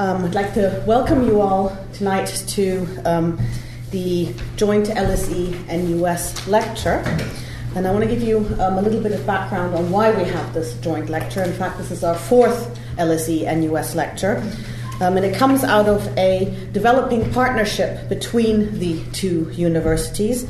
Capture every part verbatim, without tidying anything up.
Um, I'd like to welcome you all tonight to um, the joint L S E and N U S lecture. And I want to give you um, a little bit of background on why we have this joint lecture. In fact, this is our fourth L S E and N U S lecture. Um, and it comes out of a developing partnership between the two universities.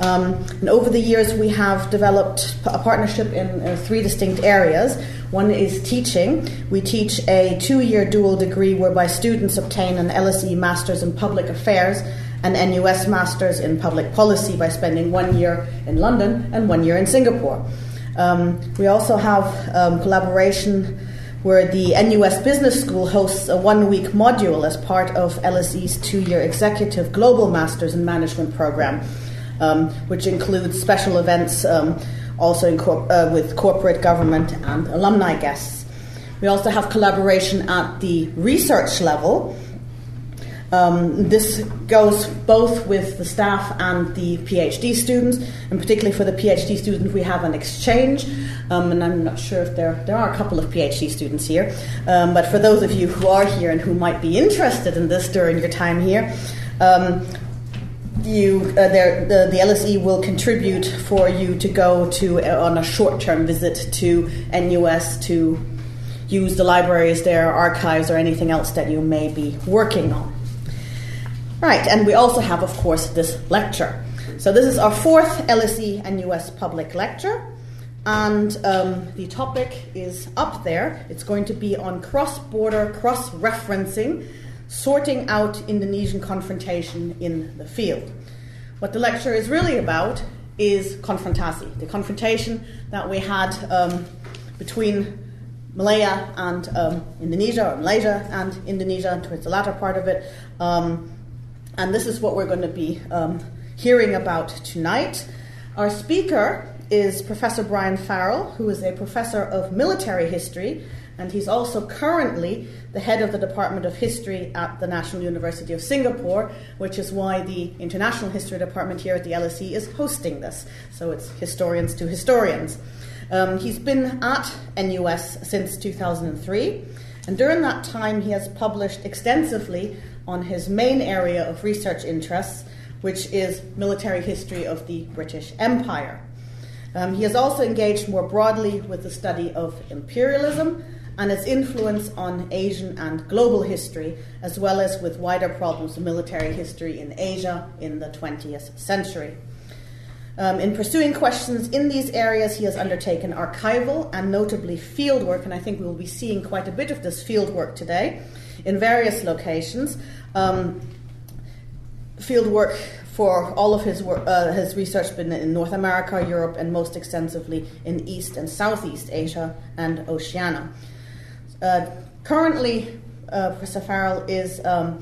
Um, and over the years, we have developed a partnership in uh, three distinct areas. One is teaching. We teach a two-year dual degree whereby students obtain an L S E Master's in Public Affairs and N U S Master's in Public Policy by spending one year in London and one year in Singapore. Um, we also have um, collaboration where the N U S Business School hosts a one-week module as part of L S E's two-year Executive Global Master's in Management program, Um, which includes special events um, also in corp- uh, with corporate government and alumni guests. We also have collaboration at the research level. Um, this goes both with the staff and the PhD students, and particularly for the PhD student, we have an exchange. Um, and I'm not sure if there, there are a couple of PhD students here, um, but for those of you who are here and who might be interested in this during your time here, um, You, uh, there, the, the L S E will contribute for you to go to uh, on a short-term visit to N U S to use the libraries, their archives, or anything else that you may be working on. Right, and we also have, of course, this lecture. So this is our fourth L S E and N U S public lecture, and um, the topic is up there. It's going to be on cross-border cross-referencing, sorting out Indonesian confrontation in the field. What the lecture is really about is Konfrontasi, the confrontation that we had um, between Malaya and um, Indonesia, or Malaysia and Indonesia, towards the latter part of it. Um, and this is what we're going to be um, hearing about tonight. Our speaker is Professor Brian Farrell, who is a professor of military history, and he's also currently the head of the Department of History at the National University of Singapore, which is why the International History Department here at the L S E is hosting this. So it's historians to historians. Um, he's been at N U S since two thousand three, and during that time he has published extensively on his main area of research interests, which is military history of the British Empire. Um, he has also engaged more broadly with the study of imperialism and its influence on Asian and global history, as well as with wider problems of military history in Asia in the twentieth century. Um, in pursuing questions in these areas, he has undertaken archival and notably fieldwork, and I think we will be seeing quite a bit of this fieldwork today, in various locations. Um, fieldwork for all of his work, uh, his research has been in North America, Europe, and most extensively in East and Southeast Asia and Oceania. Uh, currently, uh, Professor Farrell is um,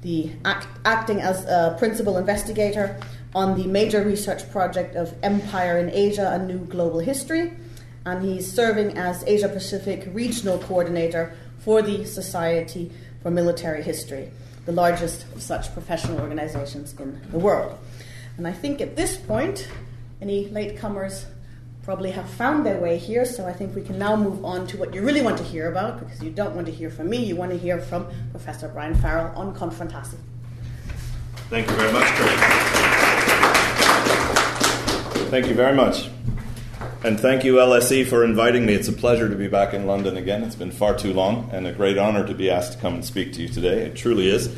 the act, acting as a principal investigator on the major research project of Empire in Asia, A New Global History, and he's serving as Asia-Pacific Regional Coordinator for the Society for Military History, the largest of such professional organizations in the world. And I think at this point, any latecomers probably have found their way here, so I think we can now move on to what you really want to hear about, because you don't want to hear from me, you want to hear from Professor Brian Farrell on Konfrontasi. Thank you very much, Chris. Thank you very much. And thank you, L S E, for inviting me. It's a pleasure to be back in London again. It's been far too long, and a great honor to be asked to come and speak to you today. It truly is.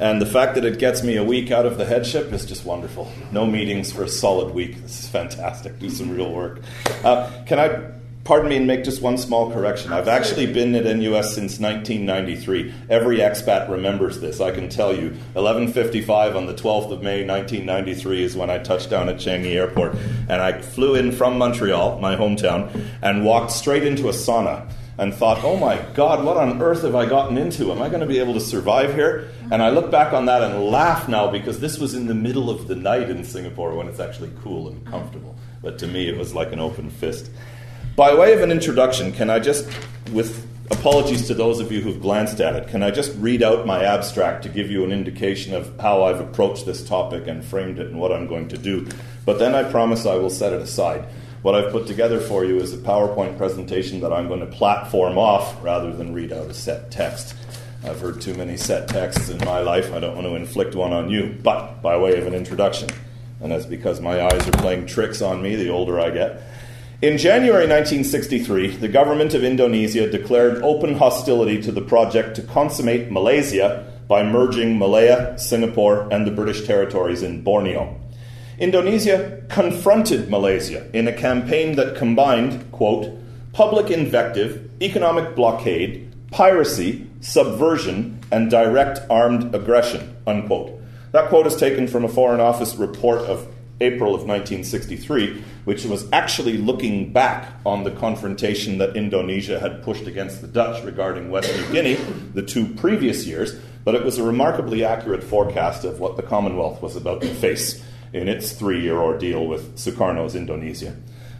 And the fact that it gets me a week out of the headship is just wonderful. No meetings for a solid week. This is fantastic. Do some real work. Uh, can I, pardon me, and make just one small correction? I've actually been at N U S since nineteen ninety-three. Every expat remembers this, I can tell you. eleven fifty-five on the twelfth of May, nineteen ninety-three is when I touched down at Changi Airport. And I flew in from Montreal, my hometown, and walked straight into a sauna. And thought, oh my God, what on earth have I gotten into? Am I going to be able to survive here? And I look back on that and laugh now, because this was in the middle of the night in Singapore when it's actually cool and comfortable. But to me, it was like an open fist. By way of an introduction, can I just, with apologies to those of you who've glanced at it, can I just read out my abstract to give you an indication of how I've approached this topic and framed it and what I'm going to do? But then I promise I will set it aside. What I've put together for you is a PowerPoint presentation that I'm going to platform off rather than read out a set text. I've heard too many set texts in my life. I don't want to inflict one on you, but by way of an introduction. And that's because my eyes are playing tricks on me the older I get. In January nineteen sixty-three, the government of Indonesia declared open hostility to the project to consummate Malaysia by merging Malaya, Singapore, and the British territories in Borneo. Indonesia confronted Malaysia in a campaign that combined, quote, public invective, economic blockade, piracy, subversion, and direct armed aggression, unquote. That quote is taken from a Foreign Office report of April of nineteen sixty-three, which was actually looking back on the confrontation that Indonesia had pushed against the Dutch regarding West New Guinea the two previous years, but it was a remarkably accurate forecast of what the Commonwealth was about to face in its three-year ordeal with Sukarno's Indonesia.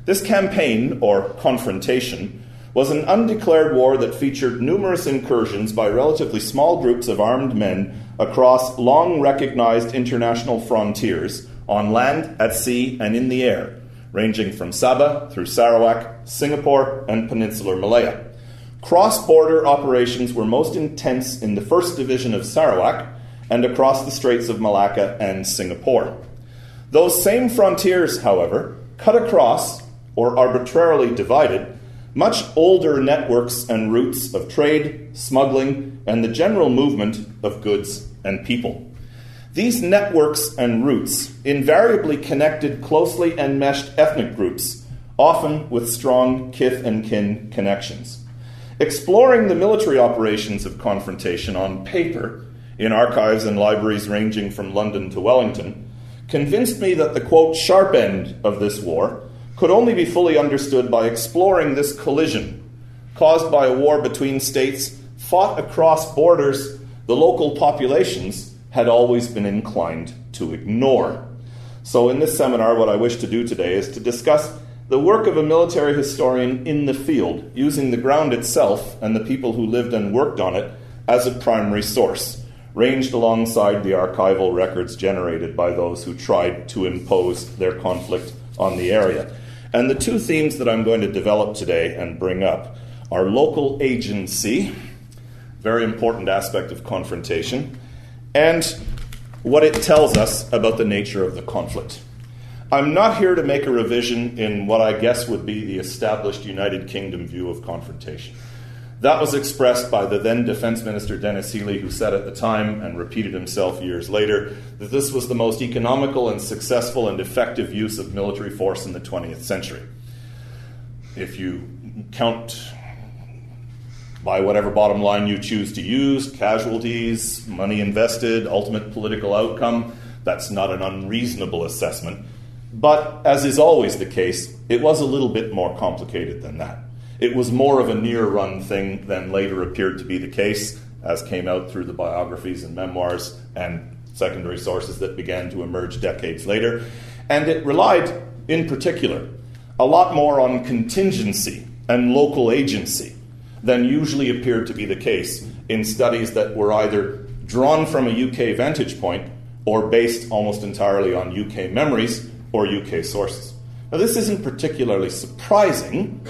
This campaign, or confrontation, was an undeclared war that featured numerous incursions by relatively small groups of armed men across long-recognized international frontiers on land, at sea, and in the air, ranging from Sabah through Sarawak, Singapore, and Peninsular Malaya. Cross-border operations were most intense in the first Division of Sarawak and across the Straits of Malacca and Singapore. Those same frontiers, however, cut across, or arbitrarily divided, much older networks and routes of trade, smuggling, and the general movement of goods and people. These networks and routes invariably connected closely enmeshed ethnic groups, often with strong kith and kin connections. Exploring the military operations of confrontation on paper, in archives and libraries ranging from London to Wellington, convinced me that the, quote, sharp end of this war could only be fully understood by exploring this collision caused by a war between states fought across borders the local populations had always been inclined to ignore. So in this seminar, what I wish to do today is to discuss the work of a military historian in the field, using the ground itself and the people who lived and worked on it as a primary source, ranged alongside the archival records generated by those who tried to impose their conflict on the area. And the two themes that I'm going to develop today and bring up are local agency, very important aspect of confrontation, and what it tells us about the nature of the conflict. I'm not here to make a revision in what I guess would be the established United Kingdom view of confrontation. That was expressed by the then Defense Minister Dennis Healey, who said at the time, and repeated himself years later, that this was the most economical and successful and effective use of military force in the twentieth century. If you count by whatever bottom line you choose to use, casualties, money invested, ultimate political outcome, that's not an unreasonable assessment. But, as is always the case, it was a little bit more complicated than that. It was more of a near-run thing than later appeared to be the case, as came out through the biographies and memoirs and secondary sources that began to emerge decades later. And it relied, in particular, a lot more on contingency and local agency than usually appeared to be the case in studies that were either drawn from a U K vantage point or based almost entirely on U K memories or U K sources. Now, this isn't particularly surprising,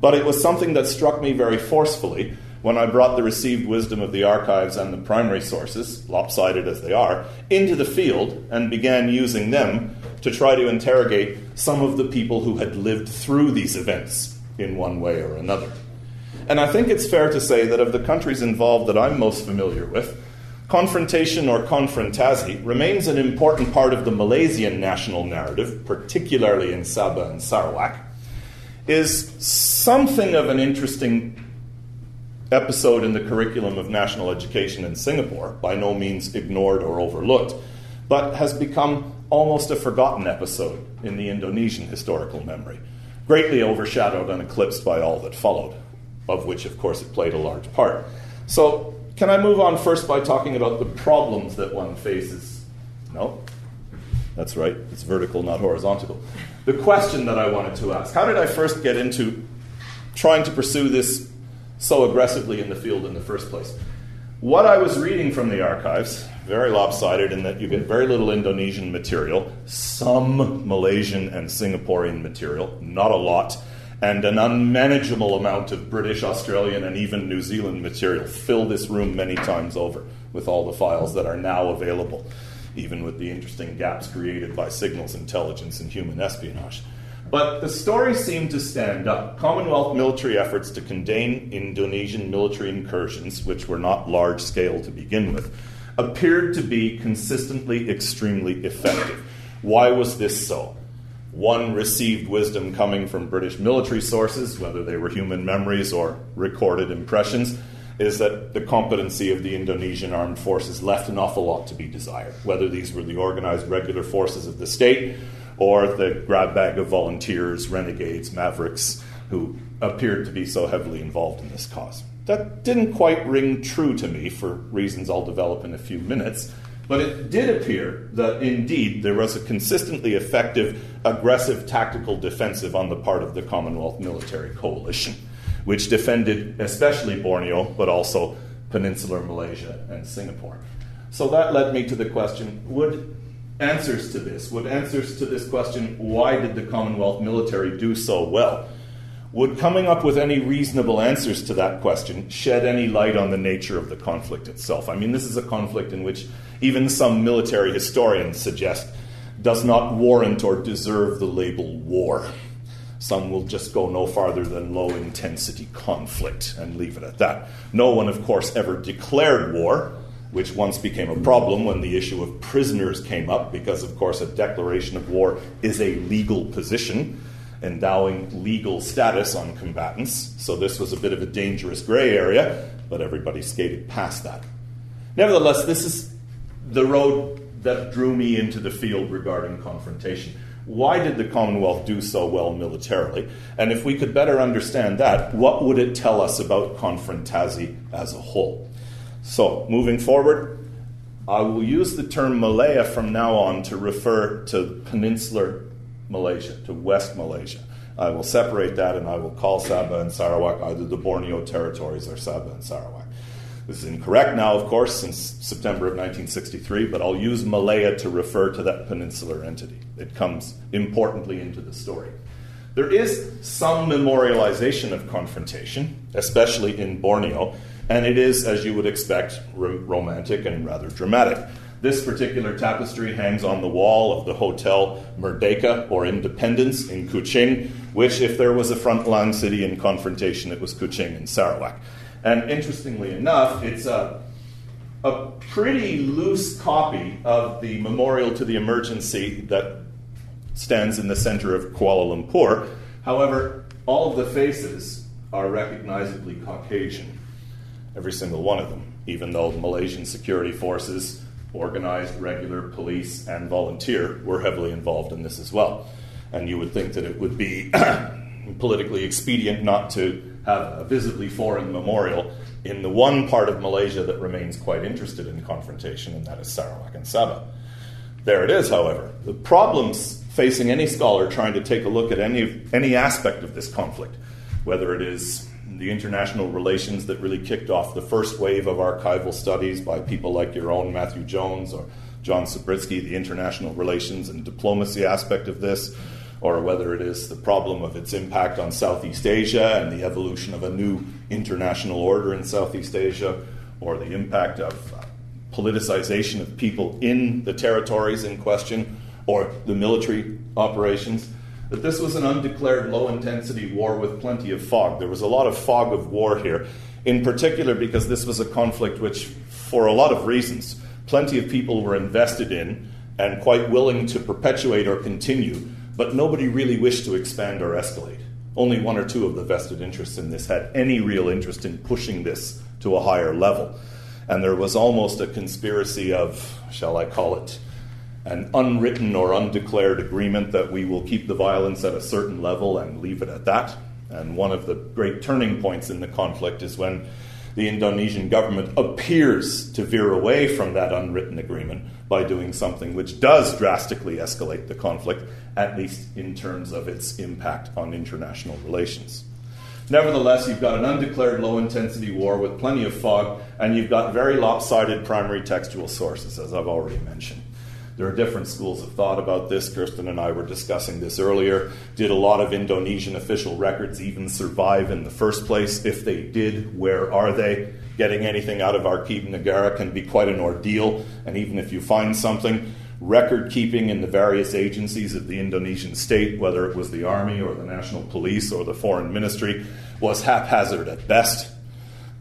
but it was something that struck me very forcefully when I brought the received wisdom of the archives and the primary sources, lopsided as they are, into the field and began using them to try to interrogate some of the people who had lived through these events in one way or another. And I think it's fair to say that of the countries involved that I'm most familiar with, confrontation or Konfrontasi remains an important part of the Malaysian national narrative, particularly in Sabah and Sarawak, is something of an interesting episode in the curriculum of national education in Singapore, by no means ignored or overlooked, but has become almost a forgotten episode in the Indonesian historical memory, greatly overshadowed and eclipsed by all that followed, of which, of course, it played a large part. So can I move on first by talking about the problems that one faces? No? That's right, it's vertical, not horizontal. The question that I wanted to ask, how did I first get into trying to pursue this so aggressively in the field in the first place? What I was reading from the archives, very lopsided in that you get very little Indonesian material, some Malaysian and Singaporean material, not a lot, and an unmanageable amount of British, Australian, and even New Zealand material fill this room many times over with all the files that are now available, even with the interesting gaps created by signals intelligence and human espionage. But the story seemed to stand up. Commonwealth military efforts to contain Indonesian military incursions, which were not large-scale to begin with, appeared to be consistently extremely effective. Why was this so? One, received wisdom coming from British military sources, whether they were human memories or recorded impressions, is that the competency of the Indonesian armed forces left an awful lot to be desired, whether these were the organized regular forces of the state or the grab bag of volunteers, renegades, mavericks, who appeared to be so heavily involved in this cause. That didn't quite ring true to me for reasons I'll develop in a few minutes, but it did appear that indeed there was a consistently effective, aggressive tactical defensive on the part of the Commonwealth military coalition, which defended especially Borneo, but also Peninsular Malaysia and Singapore. So that led me to the question, would answers to this, would answers to this question, why did the Commonwealth military do so well, would coming up with any reasonable answers to that question shed any light on the nature of the conflict itself? I mean, this is a conflict in which even some military historians suggest does not warrant or deserve the label war. Some will just go no farther than low-intensity conflict and leave it at that. No one, of course, ever declared war, which once became a problem when the issue of prisoners came up, because, of course, a declaration of war is a legal position, endowing legal status on combatants. So this was a bit of a dangerous gray area, but everybody skated past that. Nevertheless, this is the road that drew me into the field regarding confrontation. Why did the Commonwealth do so well militarily? And if we could better understand that, what would it tell us about Konfrontasi as a whole? So, moving forward, I will use the term Malaya from now on to refer to Peninsular Malaysia, to West Malaysia. I will separate that and I will call Sabah and Sarawak either the Borneo territories or Sabah and Sarawak. This is incorrect now, of course, since September of nineteen sixty-three, but I'll use Malaya to refer to that peninsular entity. It comes importantly into the story. There is some memorialization of confrontation, especially in Borneo, and it is, as you would expect, romantic and rather dramatic. This particular tapestry hangs on the wall of the Hotel Merdeka, or Independence, in Kuching, which, if there was a frontline city in confrontation, it was Kuching in Sarawak. And interestingly enough, it's a, a pretty loose copy of the memorial to the emergency that stands in the center of Kuala Lumpur. However, all of the faces are recognizably Caucasian, every single one of them, even though the Malaysian security forces, organized, regular, police, and volunteer were heavily involved in this as well. And you would think that it would be politically expedient not to have a visibly foreign memorial in the one part of Malaysia that remains quite interested in confrontation, and that is Sarawak and Sabah. There it is, however. The problems facing any scholar trying to take a look at any, any aspect of this conflict, whether it is the international relations that really kicked off the first wave of archival studies by people like your own Matthew Jones or John Sabritsky, the international relations and diplomacy aspect of this, or whether it is the problem of its impact on Southeast Asia and the evolution of a new international order in Southeast Asia, or the impact of uh, politicization of people in the territories in question, or the military operations, that this was an undeclared low-intensity war with plenty of fog. There was a lot of fog of war here, in particular because this was a conflict which, for a lot of reasons, plenty of people were invested in and quite willing to perpetuate or continue, but nobody really wished to expand or escalate. Only one or two of the vested interests in this had any real interest in pushing this to a higher level. And there was almost a conspiracy of, shall I call it, an unwritten or undeclared agreement that we will keep the violence at a certain level and leave it at that. And one of the great turning points in the conflict is when the Indonesian government appears to veer away from that unwritten agreement by doing something which does drastically escalate the conflict, at least in terms of its impact on international relations. Nevertheless, you've got an undeclared low-intensity war with plenty of fog, and you've got very lopsided primary textual sources, as I've already mentioned. There are different schools of thought about this. Kirsten and I were discussing this earlier. Did a lot of Indonesian official records even survive in the first place? If they did, where are they? Getting anything out of Arkiv Negara can be quite an ordeal, and even if you find something, record keeping in the various agencies of the Indonesian state, whether it was the army or the national police or the foreign ministry, was haphazard at best.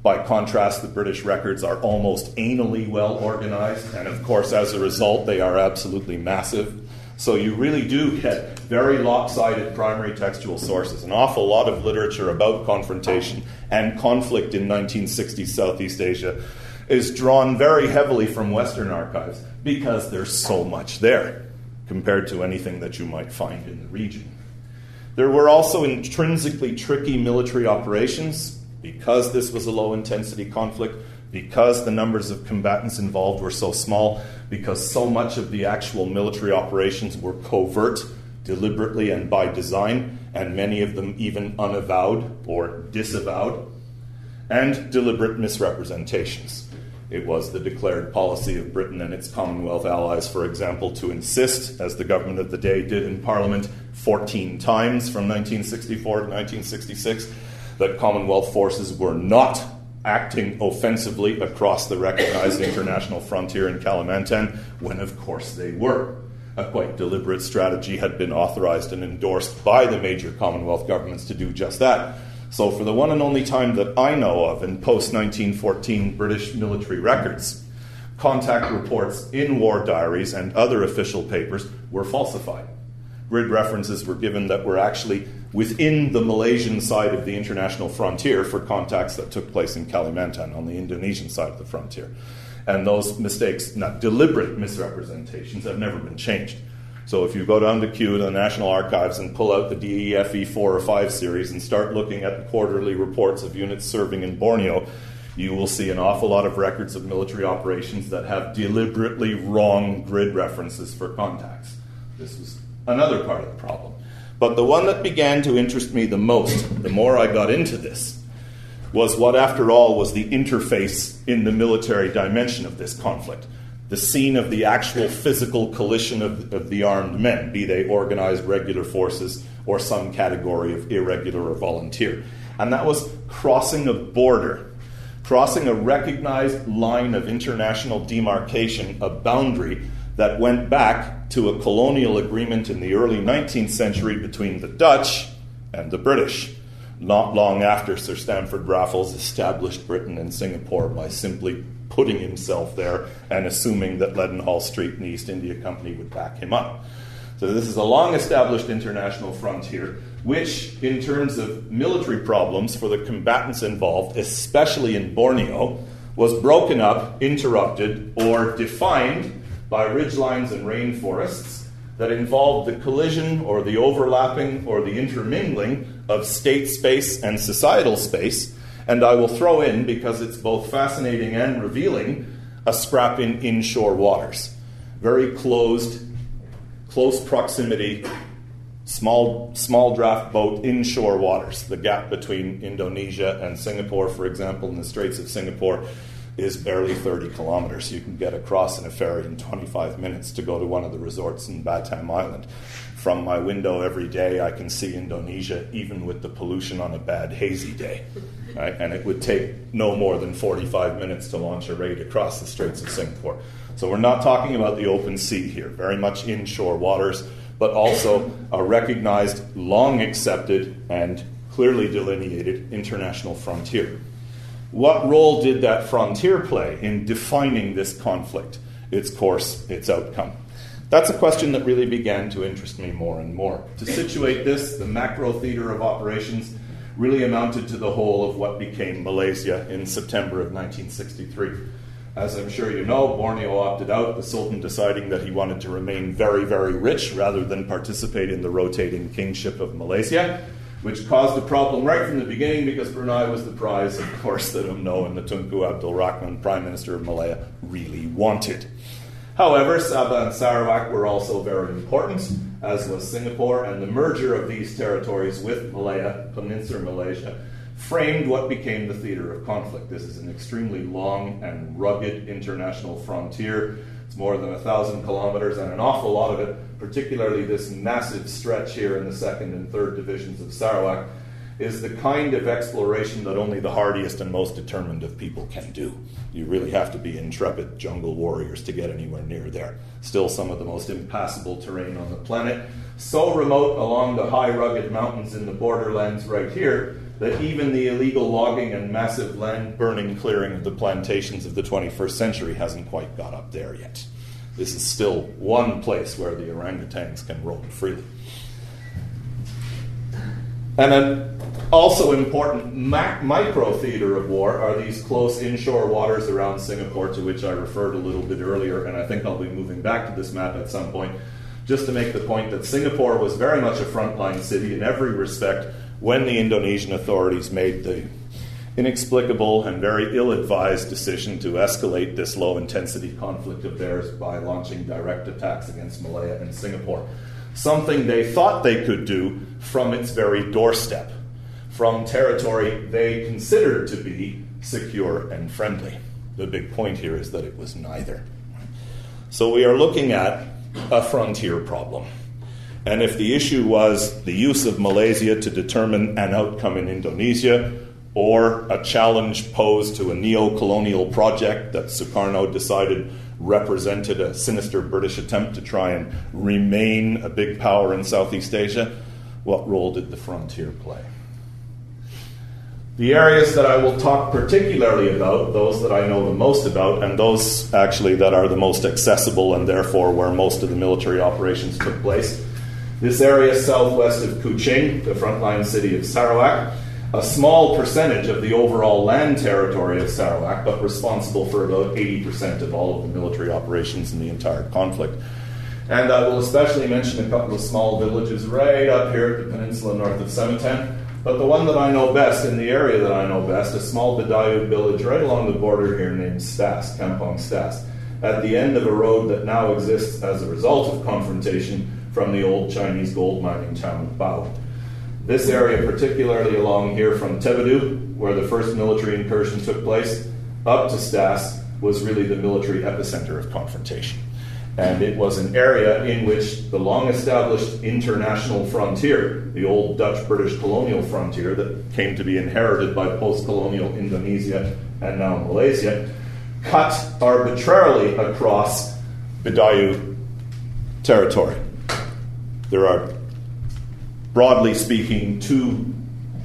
By contrast, the British records are almost anally well organized, and of course, as a result, they are absolutely massive. So you really do get very lopsided primary textual sources, an awful lot of literature about confrontation and conflict in nineteen sixties Southeast Asia is drawn very heavily from Western archives because there's so much there compared to anything that you might find in the region. There were also intrinsically tricky military operations because this was a low-intensity conflict, because the numbers of combatants involved were so small, because so much of the actual military operations were covert, deliberately and by design, and many of them even unavowed or disavowed, and deliberate misrepresentations. It was the declared policy of Britain and its Commonwealth allies, for example, to insist, as the government of the day did in Parliament fourteen times from nineteen sixty-four to nineteen sixty-six, that Commonwealth forces were not acting offensively across the recognized international frontier in Kalimantan, when of course they were. A quite deliberate strategy had been authorized and endorsed by the major Commonwealth governments to do just that. So for the one and only time that I know of in post-nineteen fourteen British military records, contact reports in war diaries and other official papers were falsified. Grid references were given that were actually within the Malaysian side of the international frontier for contacts that took place in Kalimantan on the Indonesian side of the frontier. And those mistakes, not deliberate misrepresentations, have never been changed. So if you go down to Kew, the National Archives, and pull out the D E F E four or five series and start looking at the quarterly reports of units serving in Borneo, you will see an awful lot of records of military operations that have deliberately wrong grid references for contacts. This was another part of the problem. But the one that began to interest me the most, the more I got into this, was what, after all, was the interface in the military dimension of this conflict. The scene of the actual physical collision of, of the armed men, be they organized regular forces or some category of irregular or volunteer. And that was crossing a border, crossing a recognized line of international demarcation, a boundary that went back to a colonial agreement in the early nineteenth century between the Dutch and the British, not long after Sir Stamford Raffles established Britain and Singapore by simply putting himself there and assuming that Leadenhall Street and the East India Company would back him up. So this is a long-established international frontier, which, in terms of military problems for the combatants involved, especially in Borneo, was broken up, interrupted, or defined by ridgelines and rainforests that involved the collision or the overlapping or the intermingling of state space and societal space. And I will throw in, because it's both fascinating and revealing, a scrap in inshore waters. Very closed, close proximity, small small draft boat inshore waters. The gap between Indonesia and Singapore, for example, in the Straits of Singapore, is barely thirty kilometers. You can get across in a ferry in twenty-five minutes to go to one of the resorts in Batam Island. From my window every day, I can see Indonesia, even with the pollution on a bad, hazy day. Right? And it would take no more than forty-five minutes to launch a raid across the Straits of Singapore. So we're not talking about the open sea here, very much inshore waters, but also a recognized, long-accepted, and clearly delineated international frontier. What role did that frontier play in defining this conflict, its course, its outcome? That's a question that really began to interest me more and more. To situate this, the macro theater of operations really amounted to the whole of what became Malaysia in September of nineteen sixty-three. As I'm sure you know, Borneo opted out, the Sultan deciding that he wanted to remain very, very rich rather than participate in the rotating kingship of Malaysia, which caused a problem right from the beginning because Brunei was the prize, of course, that Umno and the Tunku Abdul Rahman, Prime Minister of Malaya, really wanted. However, Sabah and Sarawak were also very important, as was Singapore, and the merger of these territories with Malaya, Peninsular Malaysia, framed what became the theater of conflict. This is an extremely long and rugged international frontier It's more than a thousand kilometers, and an awful lot of it, particularly this massive stretch here in the second and third divisions of Sarawak, is the kind of exploration that only the hardiest and most determined of people can do. You really have to be intrepid jungle warriors to get anywhere near there. Still some of the most impassable terrain on the planet, so remote along the high rugged mountains in the borderlands right here that even the illegal logging and massive land burning clearing of the plantations of the twenty-first century hasn't quite got up there yet. This is still one place where the orangutans can roam freely. And an also important mac- micro-theater of war are these close inshore waters around Singapore, to which I referred a little bit earlier, and I think I'll be moving back to this map at some point, just to make the point that Singapore was very much a frontline city in every respect when the Indonesian authorities made the inexplicable and very ill-advised decision to escalate this low-intensity conflict of theirs by launching direct attacks against Malaya and Singapore. Something they thought they could do from its very doorstep, from territory they considered to be secure and friendly. The big point here is that it was neither. So we are looking at a frontier problem. And if the issue was the use of Malaysia to determine an outcome in Indonesia, or a challenge posed to a neo-colonial project that Sukarno decided represented a sinister British attempt to try and remain a big power in Southeast Asia, what role did the frontier play? The areas that I will talk particularly about, those that I know the most about, and those actually that are the most accessible and therefore where most of the military operations took place, this area southwest of Kuching, the frontline city of Sarawak, a small percentage of the overall land territory of Sarawak, but responsible for about eighty percent of all of the military operations in the entire conflict. And I will especially mention a couple of small villages right up here at the peninsula north of Sumatra. But the one that I know best, in the area that I know best, a small Bidayuh village right along the border here named Stas, Kampong Stas, at the end of a road that now exists as a result of confrontation from the old Chinese gold mining town of Bao. This area, particularly along here from Tebedu, where the first military incursion took place, up to Stas, was really the military epicenter of confrontation. And it was an area in which the long-established international frontier, the old Dutch-British colonial frontier that came to be inherited by post-colonial Indonesia and now Malaysia, cut arbitrarily across Bidayuh territory. There are, broadly speaking, two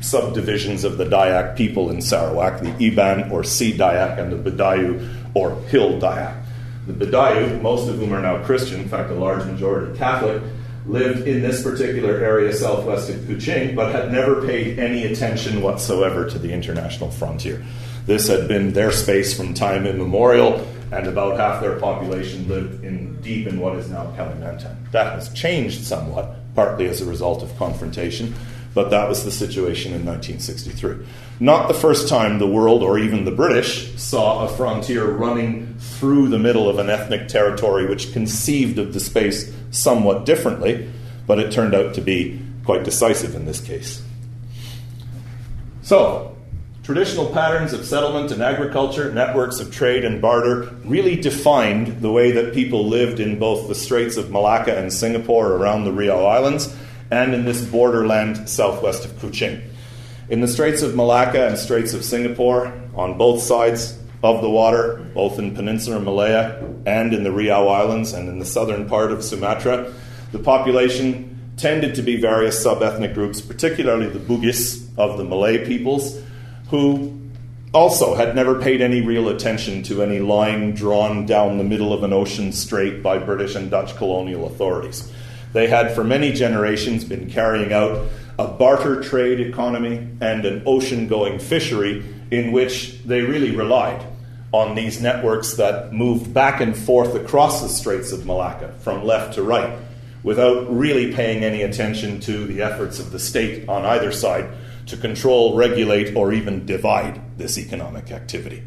subdivisions of the Dayak people in Sarawak, the Iban or Sea Dayak and the Bidayuh or Hill Dayak. The Bidayuh, most of whom are now Christian, in fact a large majority Catholic, lived in this particular area southwest of Kuching, but had never paid any attention whatsoever to the international frontier. This had been their space from time immemorial, and about half their population lived in deep in what is now Kalimantan. That has changed somewhat, partly as a result of confrontation, but that was the situation in nineteen sixty-three. Not the first time the world, or even the British, saw a frontier running through the middle of an ethnic territory which conceived of the space somewhat differently, but it turned out to be quite decisive in this case. So, traditional patterns of settlement and agriculture, networks of trade and barter really defined the way that people lived in both the Straits of Malacca and Singapore around the Riau Islands and in this borderland southwest of Kuching. In the Straits of Malacca and Straits of Singapore, on both sides of the water, both in Peninsular Malaya and in the Riau Islands and in the southern part of Sumatra, the population tended to be various sub-ethnic groups, particularly the Bugis of the Malay peoples, who also had never paid any real attention to any line drawn down the middle of an ocean strait by British and Dutch colonial authorities. They had for many generations been carrying out a barter trade economy and an ocean-going fishery in which they really relied on these networks that moved back and forth across the Straits of Malacca from left to right without really paying any attention to the efforts of the state on either side to control, regulate, or even divide this economic activity.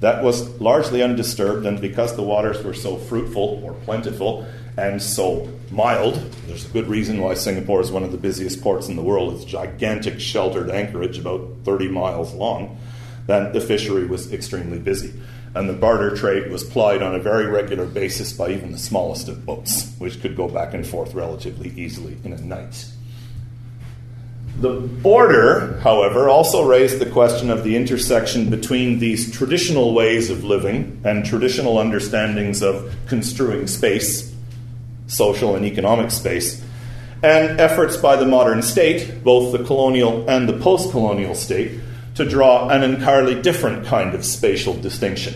That was largely undisturbed, and because the waters were so fruitful or plentiful and so mild, there's a good reason why Singapore is one of the busiest ports in the world. It's gigantic sheltered anchorage about thirty miles long, then the fishery was extremely busy. and the barter trade was plied on a very regular basis by even the smallest of boats, which could go back and forth relatively easily in a night. The border, however, also raised the question of the intersection between these traditional ways of living and traditional understandings of construing space, social and economic space, and efforts by the modern state, both the colonial and the post-colonial state, to draw an entirely different kind of spatial distinction,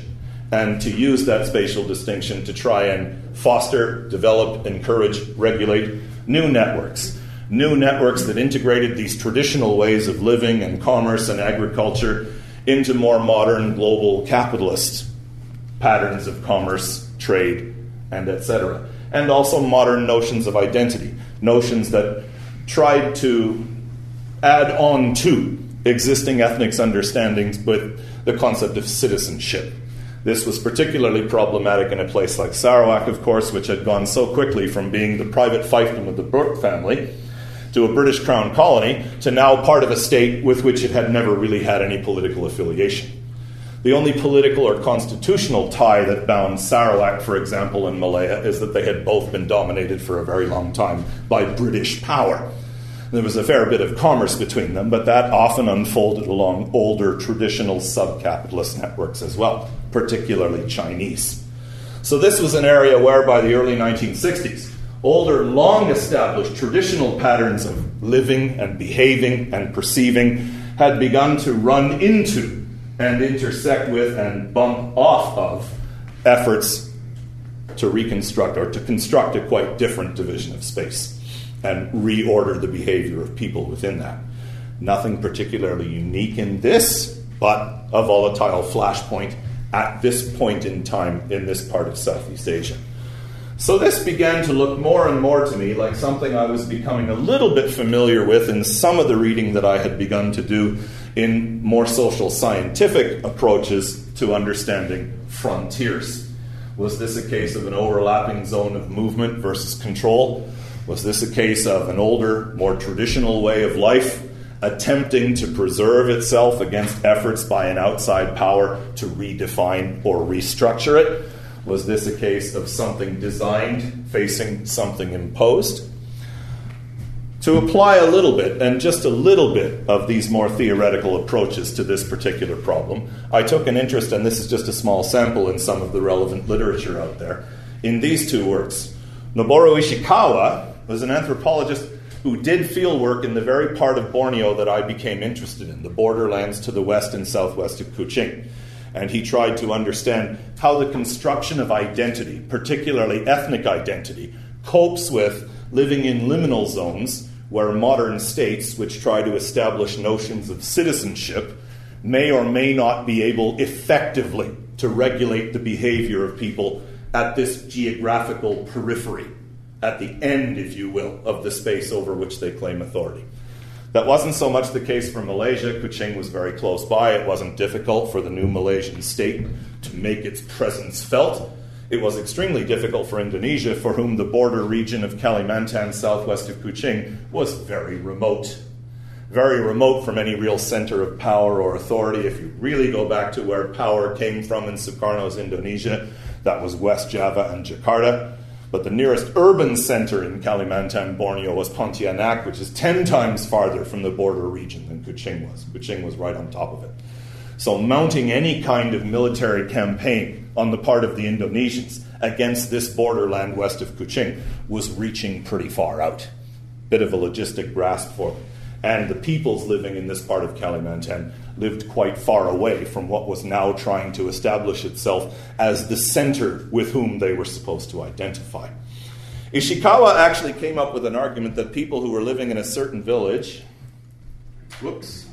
and to use that spatial distinction to try and foster, develop, encourage, regulate new networks. New networks that integrated these traditional ways of living and commerce and agriculture into more modern global capitalist patterns of commerce, trade, and et cetera. And also modern notions of identity, notions that tried to add on to existing ethnic understandings with the concept of citizenship. This was particularly problematic in a place like Sarawak, of course, which had gone so quickly from being the private fiefdom of the Brooke family to a British Crown colony, to now part of a state with which it had never really had any political affiliation. The only political or constitutional tie that bound Sarawak, for example, and Malaya is that they had both been dominated for a very long time by British power. There was a fair bit of commerce between them, but that often unfolded along older traditional sub-capitalist networks as well, particularly Chinese. So this was an area where by the early nineteen sixties, older, long-established traditional patterns of living and behaving and perceiving had begun to run into and intersect with and bump off of efforts to reconstruct or to construct a quite different division of space and reorder the behavior of people within that. Nothing particularly unique in this, but a volatile flashpoint at this point in time in this part of Southeast Asia. So this began to look more and more to me like something I was becoming a little bit familiar with in some of the reading that I had begun to do in more social scientific approaches to understanding frontiers. Was this a case of an overlapping zone of movement versus control? Was this a case of an older, more traditional way of life attempting to preserve itself against efforts by an outside power to redefine or restructure it? Was this a case of something designed facing something imposed? To apply a little bit, and just a little bit, of these more theoretical approaches to this particular problem, I took an interest, and this is just a small sample in some of the relevant literature out there, in these two works. Noboru Ishikawa was an anthropologist who did field work in the very part of Borneo that I became interested in, the borderlands to the west and southwest of Kuching. And he tried to understand how the construction of identity, particularly ethnic identity, copes with living in liminal zones where modern states, which try to establish notions of citizenship, may or may not be able effectively to regulate the behavior of people at this geographical periphery, at the end, if you will, of the space over which they claim authority. That wasn't so much the case for Malaysia. Kuching was very close by. It wasn't difficult for the new Malaysian state to make its presence felt. It was extremely difficult for Indonesia, for whom the border region of Kalimantan, southwest of Kuching, was very remote. Very remote from any real center of power or authority. If you really go back to where power came from in Sukarno's Indonesia, that was West Java and Jakarta. But the nearest urban center in Kalimantan, Borneo, was Pontianak, which is ten times farther from the border region than Kuching was. Kuching was right on top of it. So mounting any kind of military campaign on the part of the Indonesians against this borderland west of Kuching was reaching pretty far out. Bit of a logistic grasp for them. And the peoples living in this part of Kalimantan lived quite far away from what was now trying to establish itself as the center with whom they were supposed to identify. Ishikawa actually came up with an argument that people who were living in a certain village, whoops,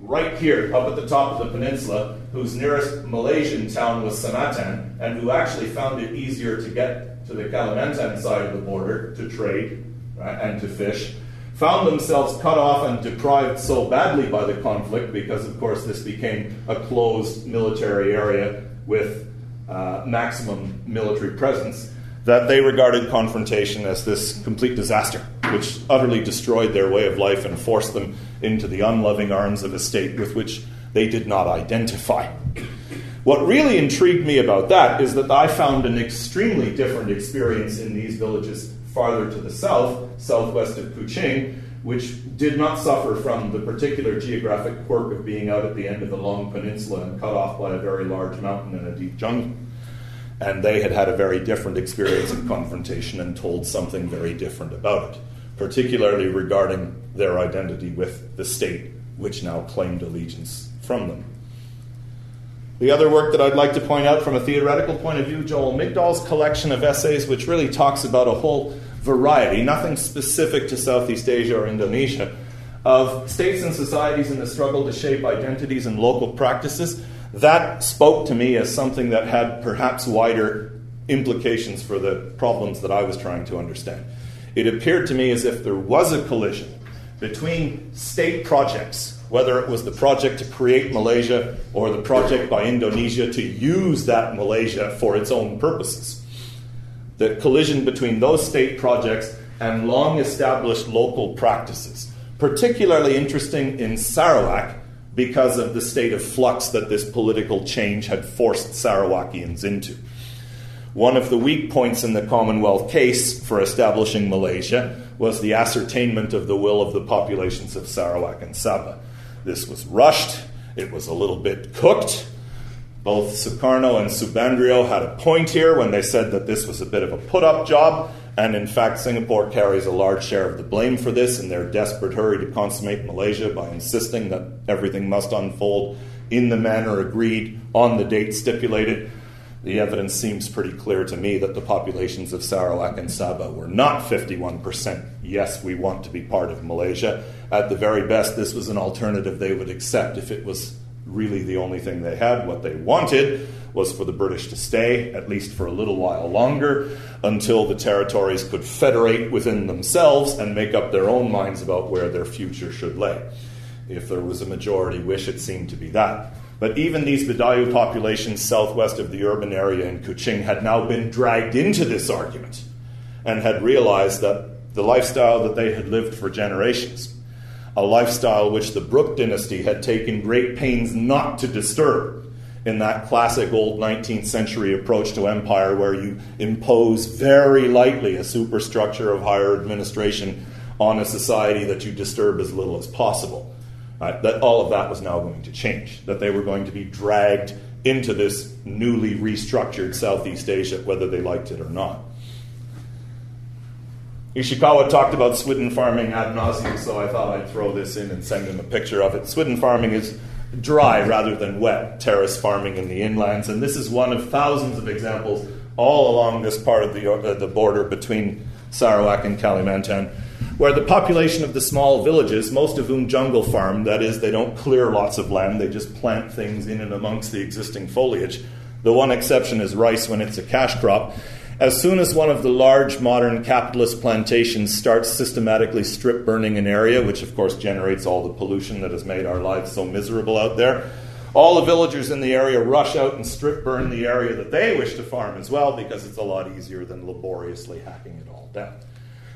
right here, up at the top of the peninsula, whose nearest Malaysian town was Sumatra, and who actually found it easier to get to the Kalimantan side of the border to trade, right, and to fish, found themselves cut off and deprived so badly by the conflict, because, of course, this became a closed military area with uh, maximum military presence, that they regarded confrontation as this complete disaster, which utterly destroyed their way of life and forced them into the unloving arms of a state with which they did not identify. What really intrigued me about that is that I found an extremely different experience in these villages farther to the south, southwest of Kuching, which did not suffer from the particular geographic quirk of being out at the end of the long peninsula and cut off by a very large mountain and a deep jungle. And they had had a very different experience of confrontation and told something very different about it, particularly regarding their identity with the state, which now claimed allegiance from them. The other work that I'd like to point out from a theoretical point of view, Joel Migdal's collection of essays, which really talks about a whole variety, nothing specific to Southeast Asia or Indonesia, of states and societies in the struggle to shape identities and local practices. That spoke to me as something that had perhaps wider implications for the problems that I was trying to understand. It appeared to me as if there was a collision between state projects, whether it was the project to create Malaysia or the project by Indonesia to use that Malaysia for its own purposes. The collision between those state projects and long-established local practices, particularly interesting in Sarawak because of the state of flux that this political change had forced Sarawakians into. One of the weak points in the Commonwealth case for establishing Malaysia was the ascertainment of the will of the populations of Sarawak and Sabah. This was rushed. It was a little bit cooked. Both Sukarno and Subandrio had a point here when they said that this was a bit of a put-up job. And in fact, Singapore carries a large share of the blame for this in their desperate hurry to consummate Malaysia by insisting that everything must unfold in the manner agreed on the date stipulated. The evidence seems pretty clear to me that the populations of Sarawak and Sabah were not fifty-one percent, yes, we want to be part of Malaysia. At the very best, this was an alternative they would accept if it was really the only thing they had. What they wanted was for the British to stay, at least for a little while longer, until the territories could federate within themselves and make up their own minds about where their future should lay. If there was a majority wish, it seemed to be that. But even these Bidayuh populations southwest of the urban area in Kuching had now been dragged into this argument and had realized that the lifestyle that they had lived for generations, a lifestyle which the Brooke dynasty had taken great pains not to disturb in that classic old nineteenth century approach to empire where you impose very lightly a superstructure of higher administration on a society that you disturb as little as possible. Uh, that all of that was now going to change, that they were going to be dragged into this newly restructured Southeast Asia, whether they liked it or not. Ishikawa talked about swidden farming ad nauseum, so I thought I'd throw this in and send him a picture of it. Swidden farming is dry rather than wet, terrace farming in the inlands, and this is one of thousands of examples all along this part of the, uh, the border between Sarawak and Kalimantan, where the population of the small villages, most of whom jungle farm, that is, they don't clear lots of land, they just plant things in and amongst the existing foliage. The one exception is rice when it's a cash crop. As soon as one of the large modern capitalist plantations starts systematically strip burning an area, which of course generates all the pollution that has made our lives so miserable out there, all the villagers in the area rush out and strip burn the area that they wish to farm as well, because it's a lot easier than laboriously hacking it all down.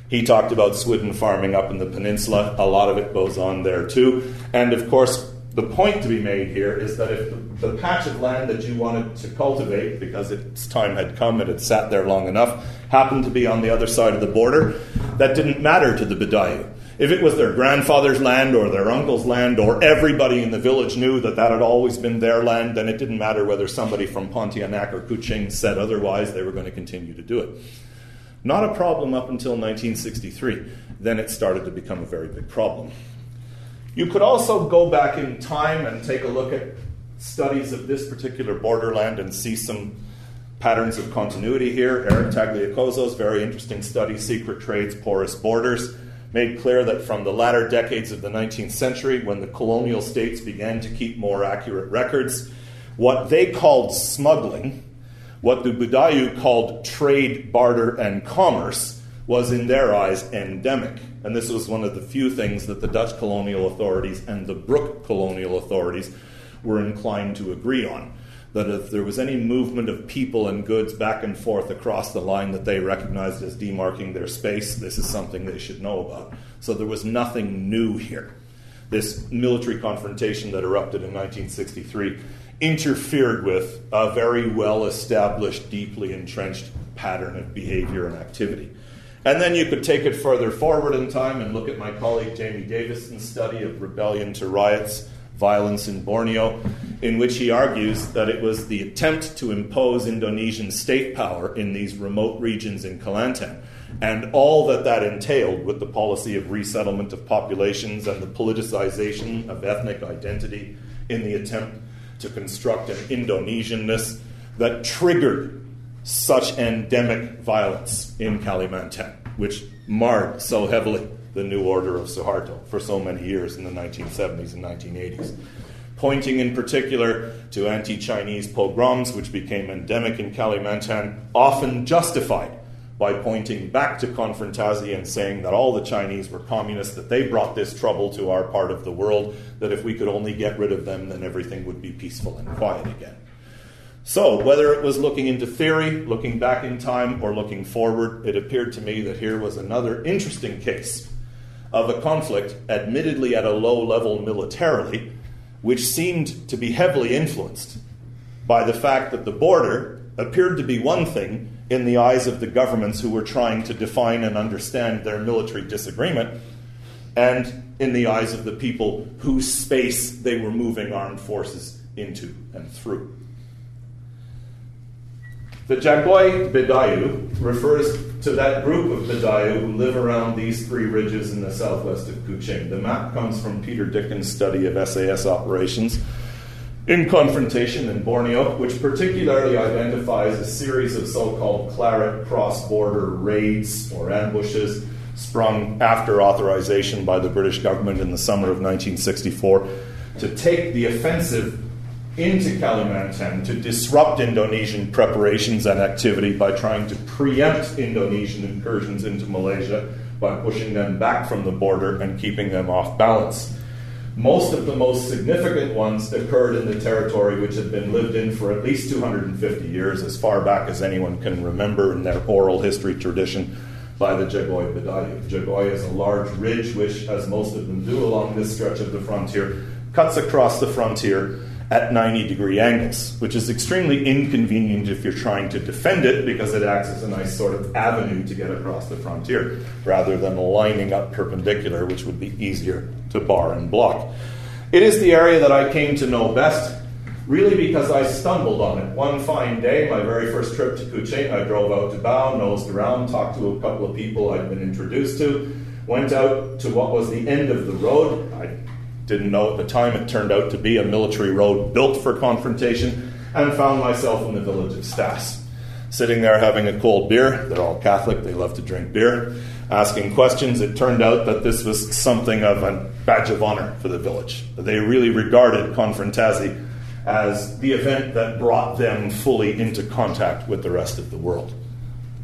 He talked about swidden farming up in the peninsula. A lot of it goes on there too. And of course, the point to be made here is that if the, the patch of land that you wanted to cultivate, because its time had come, it had sat there long enough, happened to be on the other side of the border, that didn't matter to the Bidayuh. If it was their grandfather's land or their uncle's land, or everybody in the village knew that that had always been their land, then it didn't matter whether somebody from Pontianak or Kuching said otherwise, they were going to continue to do it. Not a problem up until nineteen sixty-three. Then it started to become a very big problem. You could also go back in time and take a look at studies of this particular borderland and see some patterns of continuity here. Eric Tagliacozo's very interesting study, Secret Trades, Porous Borders, made clear that from the latter decades of the nineteenth century, when the colonial states began to keep more accurate records, what they called smuggling, what the Bidayuh called trade, barter, and commerce was in their eyes endemic. And this was one of the few things that the Dutch colonial authorities and the Brooke colonial authorities were inclined to agree on, that if there was any movement of people and goods back and forth across the line that they recognized as demarking their space, this is something they should know about. So there was nothing new here. This military confrontation that erupted in nineteen sixty-three interfered with a very well-established, deeply entrenched pattern of behavior and activity. And then you could take it further forward in time and look at my colleague Jamie Davison's study of rebellion to riots, violence in Borneo, in which he argues that it was the attempt to impose Indonesian state power in these remote regions in Kelantan, and all that that entailed with the policy of resettlement of populations and the politicization of ethnic identity in the attempt to construct an Indonesianness that triggered such endemic violence in Kalimantan, which marred so heavily the new order of Suharto for so many years in the nineteen seventies and nineteen eighties, pointing in particular to anti-Chinese pogroms, which became endemic in Kalimantan, often justified by pointing back to Konfrontasi and saying that all the Chinese were communists, that they brought this trouble to our part of the world, that if we could only get rid of them, then everything would be peaceful and quiet again. So, whether it was looking into theory, looking back in time, or looking forward, it appeared to me that here was another interesting case of a conflict, admittedly at a low level militarily, which seemed to be heavily influenced by the fact that the border appeared to be one thing in the eyes of the governments who were trying to define and understand their military disagreement, and in the eyes of the people whose space they were moving armed forces into and through. The Jagoi Bedayuh refers to that group of Bidayuh who live around these three ridges in the southwest of Kuching. The map comes from Peter Dickens' study of S A S operations in Confrontation in Borneo, which particularly identifies a series of so-called claret cross-border raids or ambushes sprung after authorization by the British government in the summer of nineteen sixty-four to take the offensive into Kalimantan, to disrupt Indonesian preparations and activity by trying to preempt Indonesian incursions into Malaysia by pushing them back from the border and keeping them off balance. Most of the most significant ones occurred in the territory which had been lived in for at least two hundred fifty years, as far back as anyone can remember in their oral history tradition, by the Jagoi Bedayuh. Jagoi is a large ridge which, as most of them do along this stretch of the frontier, cuts across the frontier at ninety degree angles, which is extremely inconvenient if you're trying to defend it, because it acts as a nice sort of avenue to get across the frontier, rather than lining up perpendicular, which would be easier to bar and block. It is the area that I came to know best, really because I stumbled on it. One fine day, my very first trip to Kuching, I drove out to Bao, nosed around, talked to a couple of people I'd been introduced to, went out to what was the end of the road. I didn't know at the time it turned out to be a military road built for confrontation, and found myself in the village of Stas, sitting there having a cold beer. They're all Catholic, they love to drink beer, asking questions. It turned out that this was something of a badge of honor for the village. They really regarded Konfrontasi as the event that brought them fully into contact with the rest of the world.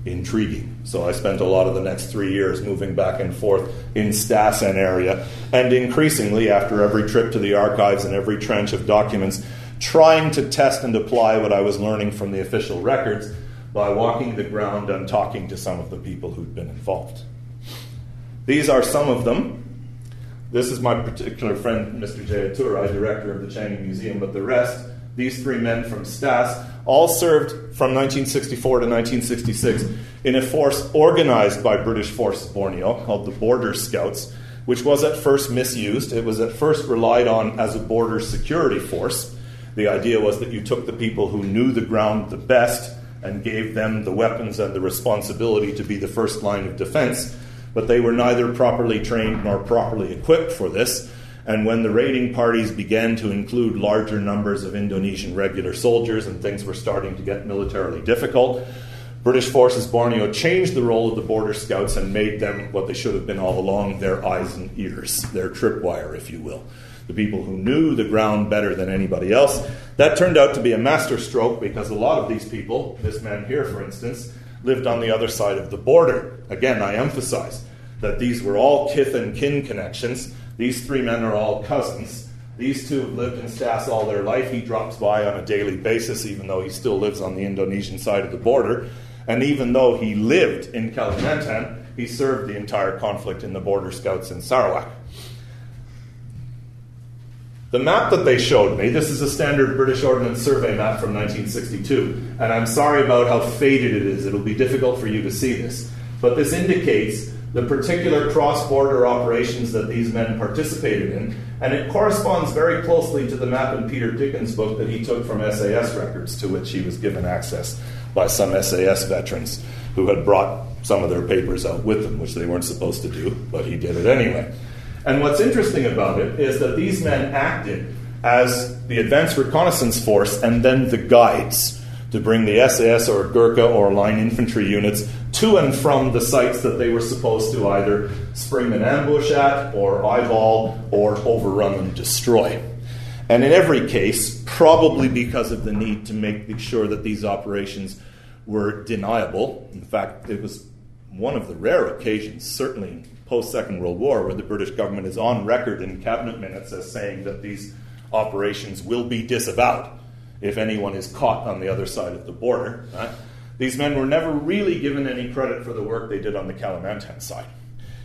Intriguing. So I spent a lot of the next three years moving back and forth in Stas and area, and increasingly after every trip to the archives and every trench of documents, trying to test and apply what I was learning from the official records by walking the ground and talking to some of the people who'd been involved. These are some of them. This is my particular friend, Mister Jayaturai, director of the Changi Museum, but the rest, these three men from Stas, all served from nineteen sixty-four to nineteen sixty-six in a force organized by British Forces Borneo called the Border Scouts, which was at first misused. It was at first relied on as a border security force. The idea was that you took the people who knew the ground the best and gave them the weapons and the responsibility to be the first line of defense, but they were neither properly trained nor properly equipped for this. And when the raiding parties began to include larger numbers of Indonesian regular soldiers and things were starting to get militarily difficult, British Forces Borneo changed the role of the Border Scouts and made them what they should have been all along, their eyes and ears, their tripwire, if you will. The people who knew the ground better than anybody else. That turned out to be a masterstroke, because a lot of these people, this man here for instance, lived on the other side of the border. Again, I emphasize that these were all kith and kin connections. These three men are all cousins. These two have lived in Stas all their life. He drops by on a daily basis, even though he still lives on the Indonesian side of the border. And even though he lived in Kalimantan, he served the entire conflict in the Border Scouts in Sarawak. The map that they showed me, this is a standard British Ordnance Survey map from nineteen sixty-two, and I'm sorry about how faded it is. It'll be difficult for you to see this. But this indicates the particular cross-border operations that these men participated in, and it corresponds very closely to the map in Peter Dickens' book that he took from S A S records, to which he was given access by some S A S veterans who had brought some of their papers out with them, which they weren't supposed to do, but he did it anyway. And what's interesting about it is that these men acted as the advance reconnaissance force and then the guides to bring the S A S or Gurkha or line infantry units to and from the sites that they were supposed to either spring an ambush at or eyeball or overrun and destroy. And in every case, probably because of the need to make sure that these operations were deniable. In fact, it was one of the rare occasions, certainly post-Second World War, where the British government is on record in cabinet minutes as saying that these operations will be disavowed if anyone is caught on the other side of the border. Right? These men were never really given any credit for the work they did on the Kalimantan side.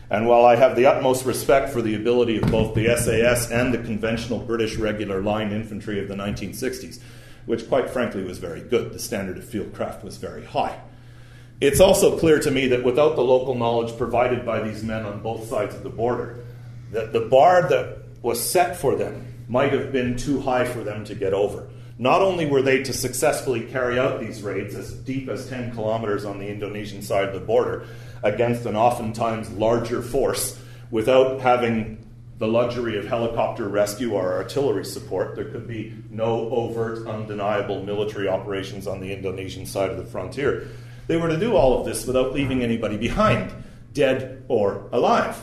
And while I have the utmost respect for the ability of both the S A S and the conventional British regular line infantry of the nineteen sixties, which quite frankly was very good, the standard of field craft was very high, it's also clear to me that without the local knowledge provided by these men on both sides of the border, that the bar that was set for them might have been too high for them to get over. Not only were they to successfully carry out these raids as deep as ten kilometers on the Indonesian side of the border against an oftentimes larger force without having the luxury of helicopter rescue or artillery support, there could be no overt, undeniable military operations on the Indonesian side of the frontier. They were to do all of this without leaving anybody behind, dead or alive.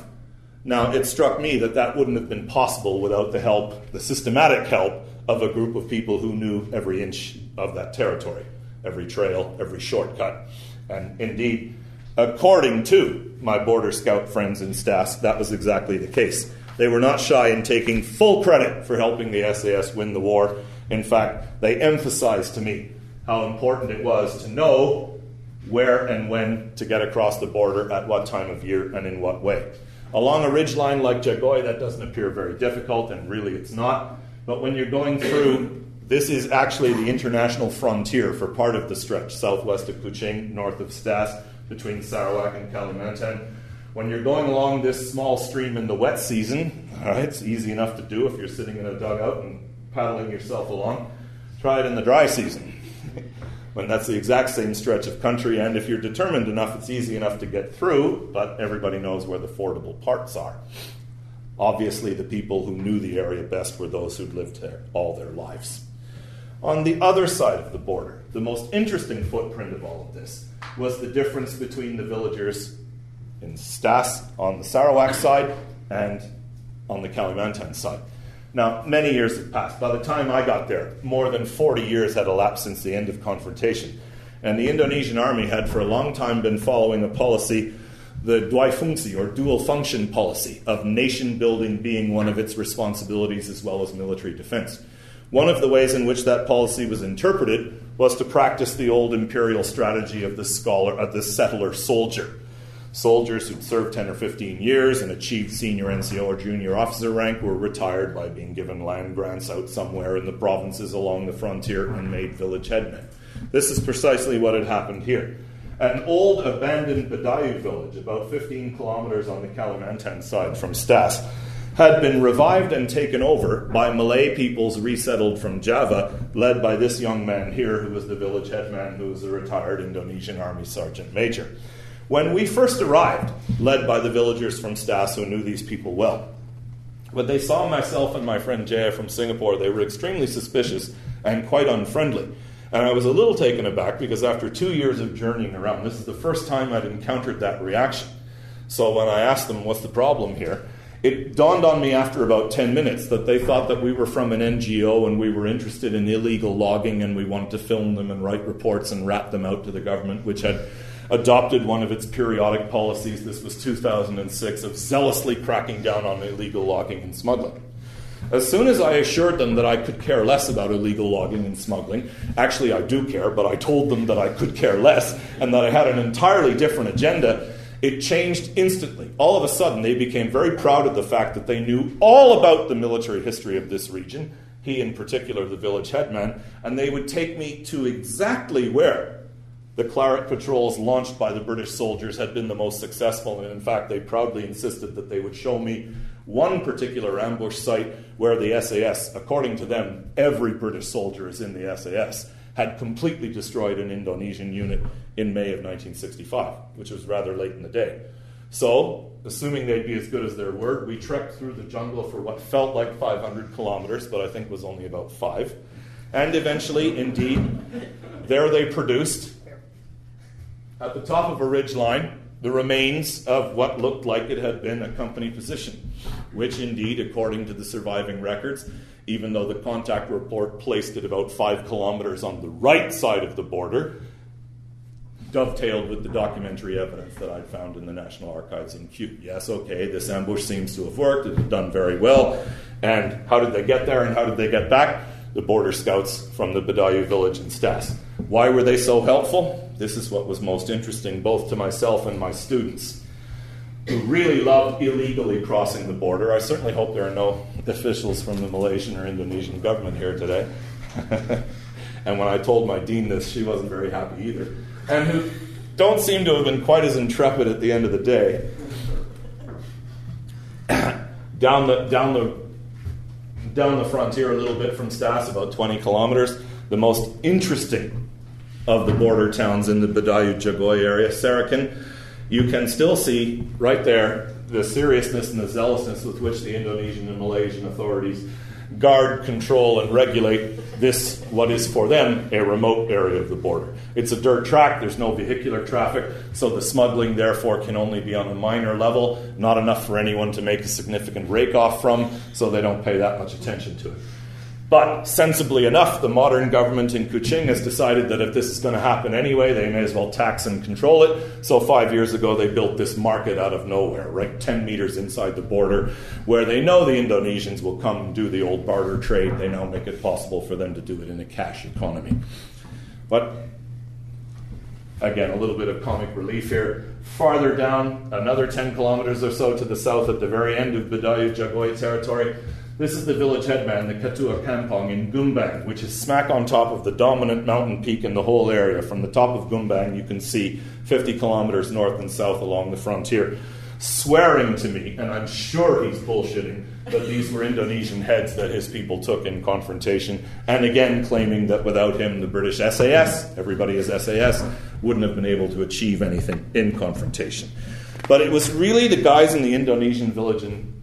Now, it struck me that that wouldn't have been possible without the help, the systematic help, of a group of people who knew every inch of that territory, every trail, every shortcut. And indeed, according to my Border Scout friends and staff, that was exactly the case. They were not shy in taking full credit for helping the S A S win the war. In fact, they emphasized to me how important it was to know where and when to get across the border, at what time of year, and in what way. Along a ridgeline like Jagoi, that doesn't appear very difficult, and really it's not. But when you're going through, this is actually the international frontier for part of the stretch, southwest of Kuching, north of Stas, between Sarawak and Kalimantan. When you're going along this small stream in the wet season, all right, it's easy enough to do if you're sitting in a dugout and paddling yourself along. Try it in the dry season. And that's the exact same stretch of country, and if you're determined enough, it's easy enough to get through, but everybody knows where the fordable parts are. Obviously, the people who knew the area best were those who'd lived there all their lives. On the other side of the border, the most interesting footprint of all of this was the difference between the villagers in Stas on the Sarawak side and on the Kalimantan side. Now, many years had passed. By the time I got there, more than forty years had elapsed since the end of confrontation. And the Indonesian army had for a long time been following a policy, the dua fungsi, or dual function policy, of nation building being one of its responsibilities as well as military defense. One of the ways in which that policy was interpreted was to practice the old imperial strategy of the scholar, of the settler soldier. Soldiers who'd served ten or fifteen years and achieved senior N C O or junior officer rank were retired by being given land grants out somewhere in the provinces along the frontier and made village headmen. This is precisely what had happened here. An old abandoned Bidayuh village, about fifteen kilometers on the Kalimantan side from Stas, had been revived and taken over by Malay peoples resettled from Java, led by this young man here who was the village headman, who was a retired Indonesian Army Sergeant Major. When we first arrived, led by the villagers from Stas who knew these people well, when they saw myself and my friend Jaya from Singapore, they were extremely suspicious and quite unfriendly. And I was a little taken aback because after two years of journeying around, this is the first time I'd encountered that reaction. So when I asked them, what's the problem here? It dawned on me after about ten minutes that they thought that we were from an N G O and we were interested in illegal logging and we wanted to film them and write reports and rat them out to the government, which had adopted one of its periodic policies, this was two thousand six, of zealously cracking down on illegal logging and smuggling. As soon as I assured them that I could care less about illegal logging and smuggling, actually I do care, but I told them that I could care less and that I had an entirely different agenda, It changed instantly. All of a sudden, they became very proud of the fact that they knew all about the military history of this region, he in particular, the village headman, and they would take me to exactly where the claret patrols launched by the British soldiers had been the most successful, and in fact, they proudly insisted that they would show me one particular ambush site where the S A S, according to them, every British soldier is in the S A S, had completely destroyed an Indonesian unit in May of nineteen sixty-five, which was rather late in the day. So, assuming they'd be as good as their word, we trekked through the jungle for what felt like five hundred kilometers, but I think was only about five. And eventually, indeed, there they produced, at the top of a ridgeline, the remains of what looked like it had been a company position, which indeed, according to the surviving records, even though the contact report placed it about five kilometers on the right side of the border, dovetailed with the documentary evidence that I'd found in the National Archives in Kew. Yes, okay, this ambush seems to have worked, it had done very well, and how did they get there and how did they get back? The border scouts from the Bidayuh village in Stas. Why were they so helpful? This is what was most interesting both to myself and my students, who really loved illegally crossing the border. I certainly hope there are no officials from the Malaysian or Indonesian government here today. And when I told my dean this, she wasn't very happy either. And who don't seem to have been quite as intrepid at the end of the day. down the down the down the frontier a little bit from Stas, about twenty kilometers, the most interesting of the border towns in the Bidayuh Jagoi area, Sarakan. You can still see right there the seriousness and the zealousness with which the Indonesian and Malaysian authorities guard, control, and regulate this, what is for them, a remote area of the border. It's a dirt track, there's no vehicular traffic, so the smuggling, therefore, can only be on a minor level, not enough for anyone to make a significant rake-off from, so they don't pay that much attention to it. But, sensibly enough, the modern government in Kuching has decided that if this is going to happen anyway, they may as well tax and control it. So five years ago, they built this market out of nowhere, right, ten meters inside the border, where they know the Indonesians will come and do the old barter trade. They now make it possible for them to do it in a cash economy. But, again, a little bit of comic relief here. Farther down, another ten kilometers or so to the south at the very end of Bidayuh Jagoi territory, this is the village headman, the Katua Kampong in Gumbang, which is smack on top of the dominant mountain peak in the whole area. From the top of Gumbang, you can see fifty kilometers north and south along the frontier, swearing to me, and I'm sure he's bullshitting, that these were Indonesian heads that his people took in confrontation, and again claiming that without him, the British S A S, everybody is S A S, wouldn't have been able to achieve anything in confrontation. But it was really the guys in the Indonesian village in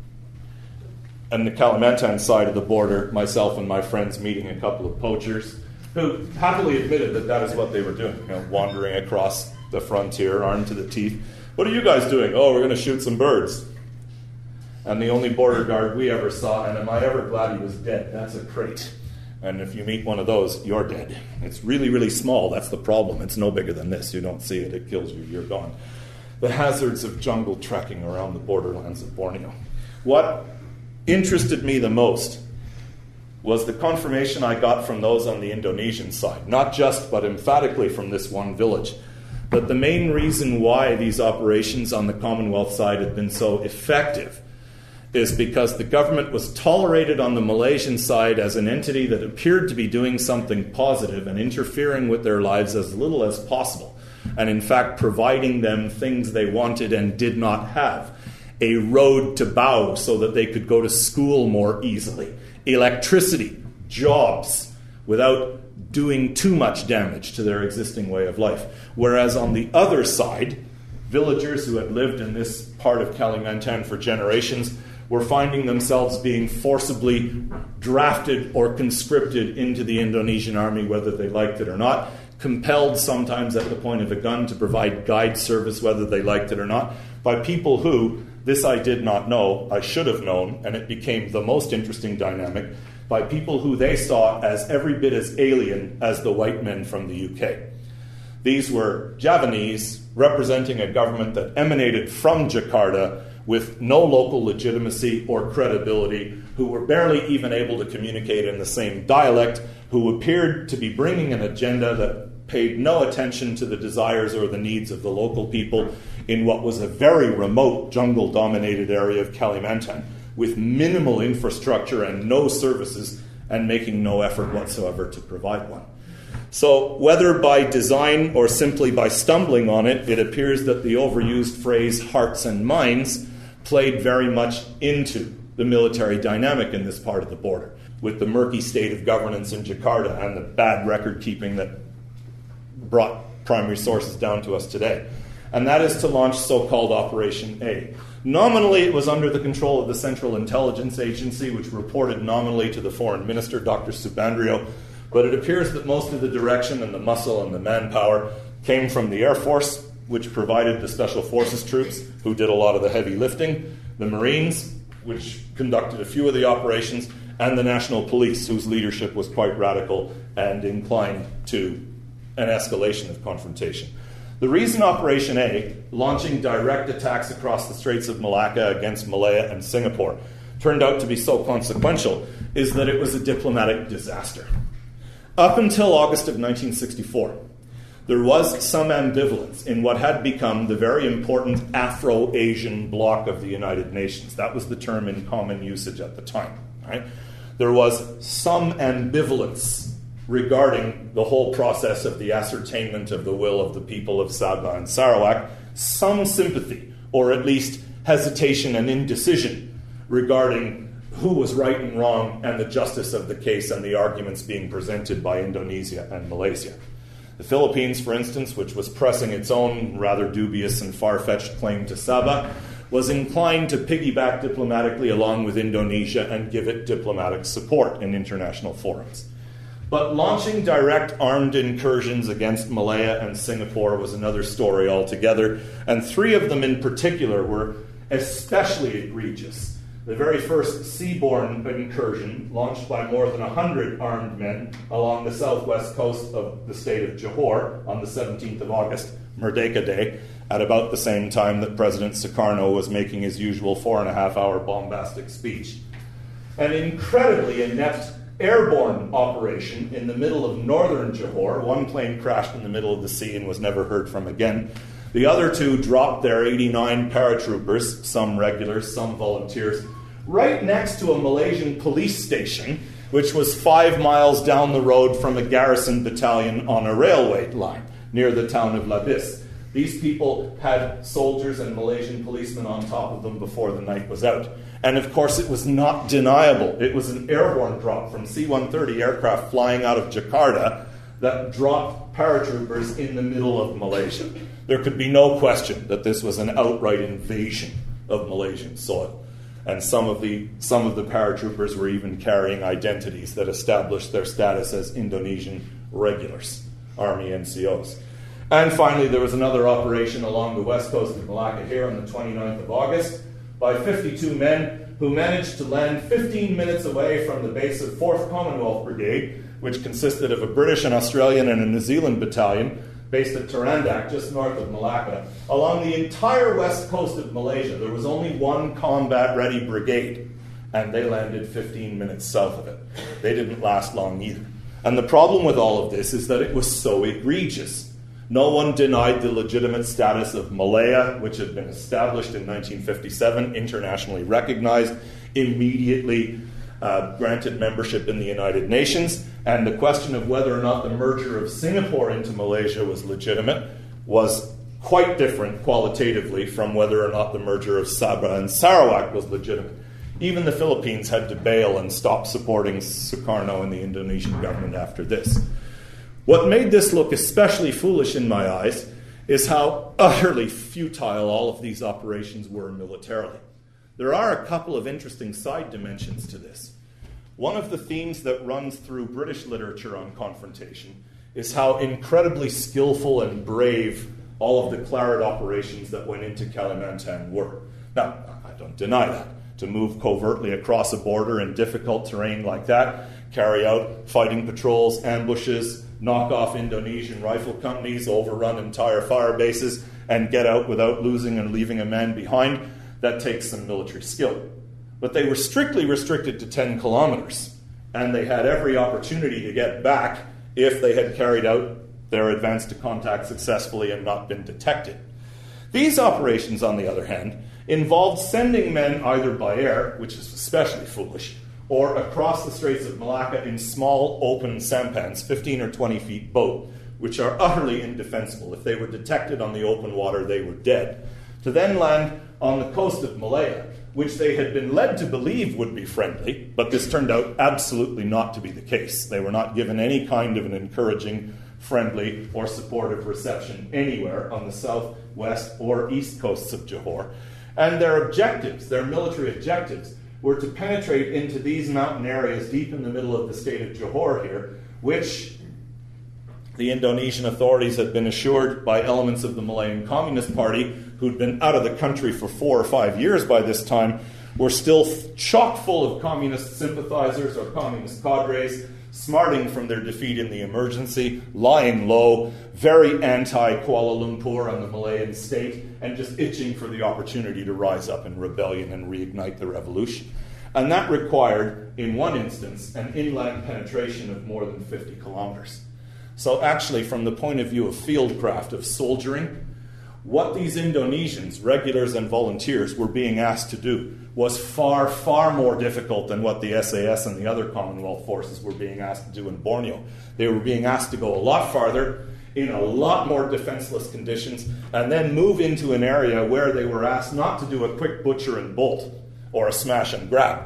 and the Kalimantan side of the border, myself and my friends meeting a couple of poachers who happily admitted that that is what they were doing, you know, wandering across the frontier, armed to the teeth. What are you guys doing? Oh, we're going to shoot some birds. And the only border guard we ever saw, and am I ever glad he was dead, that's a crate. And if you meet one of those, you're dead. It's really, really small. That's the problem. It's no bigger than this. You don't see it. It kills you. You're gone. The hazards of jungle trekking around the borderlands of Borneo. What interested me the most was the confirmation I got from those on the Indonesian side, not just but emphatically from this one village, that the main reason why these operations on the Commonwealth side had been so effective is because the government was tolerated on the Malaysian side as an entity that appeared to be doing something positive and interfering with their lives as little as possible, and in fact providing them things they wanted and did not have. A road to Bao so that they could go to school more easily, electricity, jobs, without doing too much damage to their existing way of life. Whereas on the other side, villagers who had lived in this part of Kalimantan for generations were finding themselves being forcibly drafted or conscripted into the Indonesian army, whether they liked it or not, compelled sometimes at the point of a gun to provide guide service, whether they liked it or not, by people who, this I did not know, I should have known, and it became the most interesting dynamic, by people who they saw as every bit as alien as the white men from the U K. These were Javanese representing a government that emanated from Jakarta with no local legitimacy or credibility, who were barely even able to communicate in the same dialect, who appeared to be bringing an agenda that paid no attention to the desires or the needs of the local people in what was a very remote jungle-dominated area of Kalimantan, with minimal infrastructure and no services, and making no effort whatsoever to provide one. So whether by design or simply by stumbling on it, it appears that the overused phrase hearts and minds played very much into the military dynamic in this part of the border, with the murky state of governance in Jakarta and the bad record-keeping that brought primary sources down to us today. And that is to launch so-called Operation A. Nominally, it was under the control of the Central Intelligence Agency, which reported nominally to the Foreign Minister, Doctor Subandrio, but it appears that most of the direction and the muscle and the manpower came from the Air Force, which provided the Special Forces troops, who did a lot of the heavy lifting, the Marines, which conducted a few of the operations, and the National Police, whose leadership was quite radical and inclined to an escalation of confrontation. The reason Operation A, launching direct attacks across the Straits of Malacca against Malaya and Singapore, turned out to be so consequential is that it was a diplomatic disaster. Up until August of nineteen sixty-four, there was some ambivalence in what had become the very important Afro-Asian bloc of the United Nations. That was the term in common usage at the time. Right? There was some ambivalence regarding the whole process of the ascertainment of the will of the people of Sabah and Sarawak, some sympathy, or at least hesitation and indecision regarding who was right and wrong and the justice of the case and the arguments being presented by Indonesia and Malaysia. The Philippines, for instance, which was pressing its own rather dubious and far-fetched claim to Sabah, was inclined to piggyback diplomatically along with Indonesia and give it diplomatic support in international forums. But launching direct armed incursions against Malaya and Singapore was another story altogether, and three of them in particular were especially egregious. The very first seaborne incursion, launched by more than one hundred armed men along the southwest coast of the state of Johor on the seventeenth of August, Merdeka Day, at about the same time that President Sukarno was making his usual four-and-a-half-hour bombastic speech. An incredibly inept airborne operation in the middle of northern Johor. One plane crashed in the middle of the sea and was never heard from again. The other two dropped their eighty-nine paratroopers, some regulars, some volunteers, right next to a Malaysian police station, which was five miles down the road from a garrison battalion on a railway line near the town of Labis. These people had soldiers and Malaysian policemen on top of them before the night was out. And of course, it was not deniable. It was an airborne drop from C one thirty aircraft flying out of Jakarta that dropped paratroopers in the middle of Malaysia. There could be no question that this was an outright invasion of Malaysian soil. And some of the, some of the paratroopers were even carrying identities that established their status as Indonesian regulars, Army N C Os. And finally, there was another operation along the west coast of Malacca here on the twenty-ninth of August by fifty-two men who managed to land fifteen minutes away from the base of fourth Commonwealth Brigade, which consisted of a British, an Australian, and a New Zealand battalion based at Terendak, just north of Malacca. Along the entire west coast of Malaysia, there was only one combat-ready brigade, and they landed fifteen minutes south of it. They didn't last long either. And the problem with all of this is that it was so egregious. No one denied the legitimate status of Malaya, which had been established in nineteen fifty-seven, internationally recognized, immediately uh, granted membership in the United Nations, and the question of whether or not the merger of Singapore into Malaysia was legitimate was quite different qualitatively from whether or not the merger of Sabah and Sarawak was legitimate. Even the Philippines had to bail and stop supporting Sukarno and the Indonesian government after this. What made this look especially foolish in my eyes is how utterly futile all of these operations were militarily. There are a couple of interesting side dimensions to this. One of the themes that runs through British literature on confrontation is how incredibly skillful and brave all of the Claret operations that went into Kalimantan were. Now, I don't deny that. To move covertly across a border in difficult terrain like that, carry out fighting patrols, ambushes, knock off Indonesian rifle companies, overrun entire fire bases, and get out without losing and leaving a man behind, that takes some military skill. But they were strictly restricted to ten kilometers, and they had every opportunity to get back if they had carried out their advance to contact successfully and not been detected. These operations, on the other hand, involved sending men either by air, which is especially foolish, or across the Straits of Malacca in small open sampans, fifteen or twenty feet boat, which are utterly indefensible. If they were detected on the open water, they were dead. To then land on the coast of Malaya, which they had been led to believe would be friendly, but this turned out absolutely not to be the case. They were not given any kind of an encouraging, friendly, or supportive reception anywhere on the southwest or east coasts of Johor. And their objectives, their military objectives, were to penetrate into these mountain areas deep in the middle of the state of Johor here, which the Indonesian authorities had been assured by elements of the Malayan Communist Party, who'd been out of the country for four or five years by this time, were still chock full of communist sympathizers or communist cadres, smarting from their defeat in the emergency, lying low, very anti-Kuala Lumpur and the Malayan state, and just itching for the opportunity to rise up in rebellion and reignite the revolution. And that required, in one instance, an inland penetration of more than fifty kilometers. So actually, from the point of view of fieldcraft, of soldiering, what these Indonesians, regulars and volunteers, were being asked to do was far, far more difficult than what the S A S and the other Commonwealth forces were being asked to do in Borneo. They were being asked to go a lot farther, in a lot more defenseless conditions, and then move into an area where they were asked not to do a quick butcher and bolt or a smash and grab,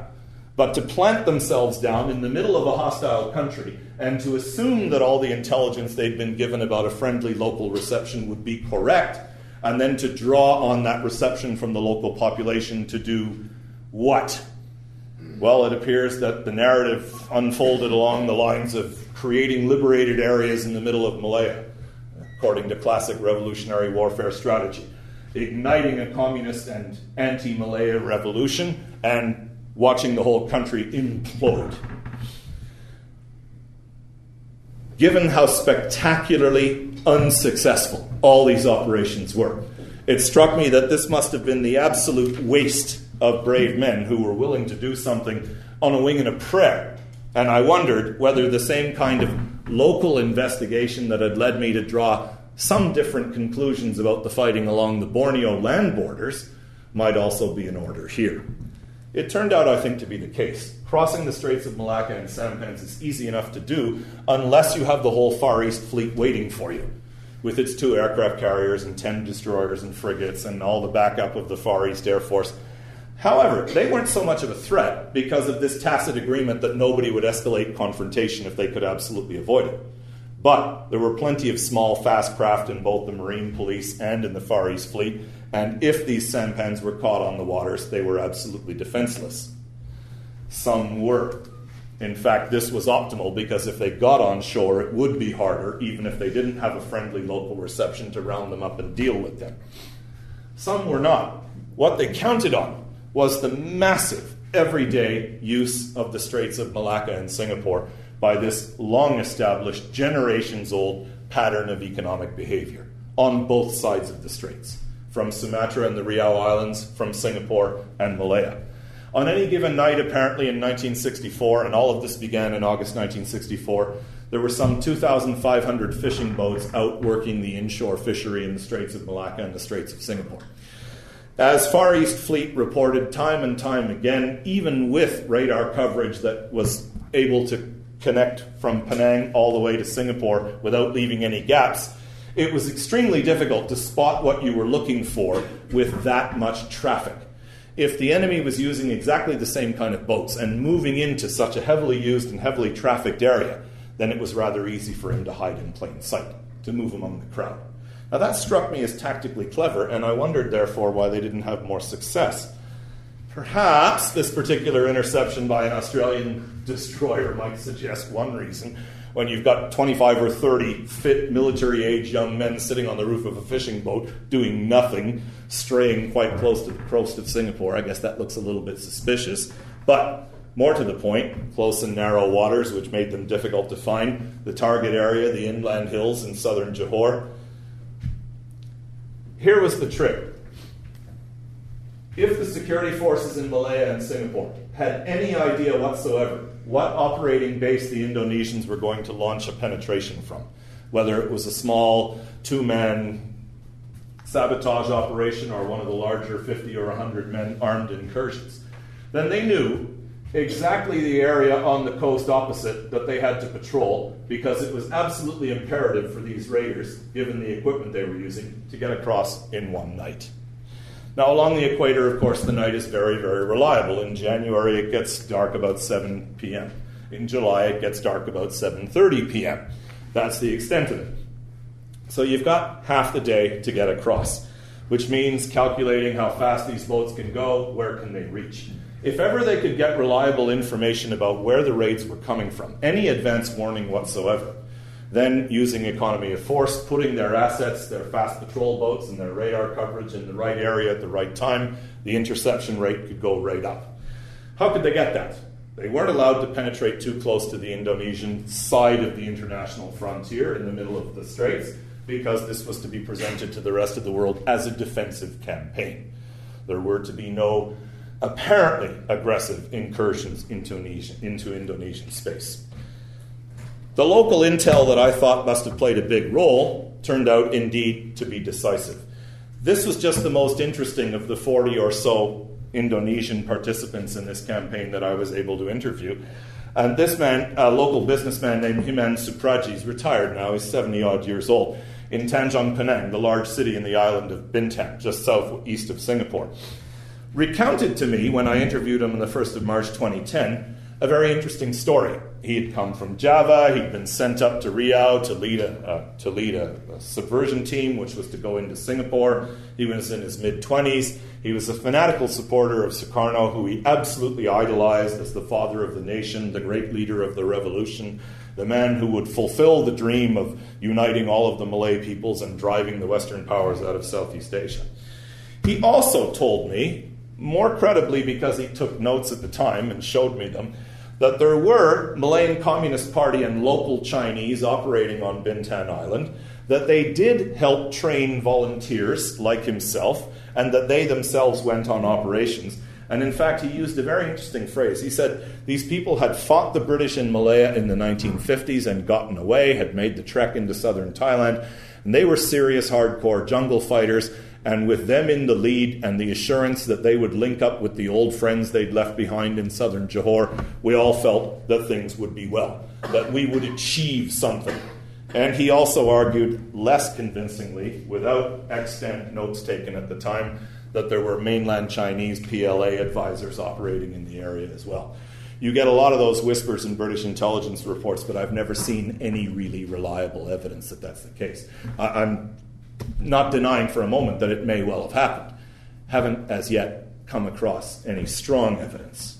but to plant themselves down in the middle of a hostile country and to assume that all the intelligence they'd been given about a friendly local reception would be correct, and then to draw on that reception from the local population to do what? Well, it appears that the narrative unfolded along the lines of creating liberated areas in the middle of Malaya, according to classic revolutionary warfare strategy, igniting a communist and anti-Malaya revolution and watching the whole country implode. Given how spectacularly unsuccessful all these operations were, it struck me that this must have been the absolute waste of brave men who were willing to do something on a wing and a prayer. And I wondered whether the same kind of local investigation that had led me to draw some different conclusions about the fighting along the Borneo land borders might also be in order here. It turned out, I think, to be the case. Crossing the Straits of Malacca in sampans is easy enough to do unless you have the whole Far East Fleet waiting for you, with its two aircraft carriers and ten destroyers and frigates and all the backup of the Far East Air Force. However, they weren't so much of a threat because of this tacit agreement that nobody would escalate confrontation if they could absolutely avoid it. But there were plenty of small, fast craft in both the Marine Police and in the Far East Fleet, and if these sampans were caught on the waters, they were absolutely defenseless. Some were. In fact, this was optimal because if they got on shore, it would be harder, even if they didn't have a friendly local reception to round them up and deal with them. Some were not. What they counted on was the massive everyday use of the Straits of Malacca and Singapore by this long-established, generations-old pattern of economic behavior on both sides of the straits, from Sumatra and the Riau Islands, from Singapore and Malaya. On any given night, apparently in nineteen sixty-four, and all of this began in August nineteen sixty-four, there were some two thousand five hundred fishing boats out working the inshore fishery in the Straits of Malacca and the Straits of Singapore. As Far East Fleet reported time and time again, even with radar coverage that was able to connect from Penang all the way to Singapore without leaving any gaps, it was extremely difficult to spot what you were looking for with that much traffic. If the enemy was using exactly the same kind of boats and moving into such a heavily used and heavily trafficked area, then it was rather easy for him to hide in plain sight, to move among the crowd. Now that struck me as tactically clever, and I wondered, therefore, why they didn't have more success. Perhaps this particular interception by an Australian destroyer might suggest one reason. When you've got twenty-five or thirty fit military-age young men sitting on the roof of a fishing boat doing nothing, straying quite close to the coast of Singapore, I guess that looks a little bit suspicious. But more to the point, close and narrow waters, which made them difficult to find, the target area, the inland hills in southern Johor. Here was the trick. If the security forces in Malaya and Singapore had any idea whatsoever what operating base the Indonesians were going to launch a penetration from, whether it was a small two-man sabotage operation or one of the larger fifty or one hundred men armed incursions. Then they knew exactly the area on the coast opposite that they had to patrol, because it was absolutely imperative for these raiders, given the equipment they were using, to get across in one night. Now, along the equator, of course, the night is very, very reliable. In January, it gets dark about seven p.m. In July, it gets dark about seven thirty p.m. That's the extent of it. So you've got half the day to get across, which means calculating how fast these boats can go, where can they reach. If ever they could get reliable information about where the raids were coming from, any advance warning whatsoever, then using economy of force, putting their assets, their fast patrol boats and their radar coverage in the right area at the right time, the interception rate could go right up. How could they get that? They weren't allowed to penetrate too close to the Indonesian side of the international frontier in the middle of the straits, because this was to be presented to the rest of the world as a defensive campaign. There were to be no apparently aggressive incursions into Indonesian, into Indonesian space. The local intel that I thought must have played a big role turned out indeed to be decisive. This was just the most interesting of the forty or so Indonesian participants in this campaign that I was able to interview. And this man, a local businessman named Himan Supraji, is retired now, he's seventy-odd years old, in Tanjung Pinang, the large city in the island of Bintan, just southeast of Singapore, recounted to me, when I interviewed him on the first of March twenty ten, a very interesting story. He had come from Java, he'd been sent up to Riau to lead a, uh, to lead a, a subversion team, which was to go into Singapore. He was in his mid-twenties. He was a fanatical supporter of Sukarno, who he absolutely idolized as the father of the nation, the great leader of the revolution, the man who would fulfill the dream of uniting all of the Malay peoples and driving the Western powers out of Southeast Asia. He also told me, more credibly because he took notes at the time and showed me them, that there were Malayan Communist Party and local Chinese operating on Bintan Island, that they did help train volunteers like himself, and that they themselves went on operations. And in fact, he used a very interesting phrase. He said, these people had fought the British in Malaya in the nineteen fifties and gotten away, had made the trek into southern Thailand, and they were serious hardcore jungle fighters, and with them in the lead and the assurance that they would link up with the old friends they'd left behind in southern Johor, we all felt that things would be well, that we would achieve something. And he also argued, less convincingly, without extant notes taken at the time, that there were mainland Chinese P L A advisors operating in the area as well. You get a lot of those whispers in British intelligence reports, but I've never seen any really reliable evidence that that's the case. I- I'm not denying for a moment that it may well have happened. Haven't as yet come across any strong evidence.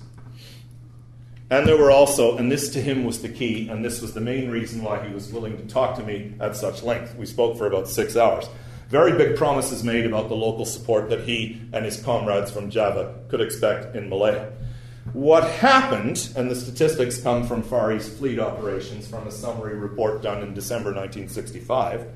And there were also, and this to him was the key, and this was the main reason why he was willing to talk to me at such length. We spoke for about six hours. Very big promises made about the local support that he and his comrades from Java could expect in Malaya. What happened, and the statistics come from Far East Fleet operations from a summary report done in December nineteen sixty-five,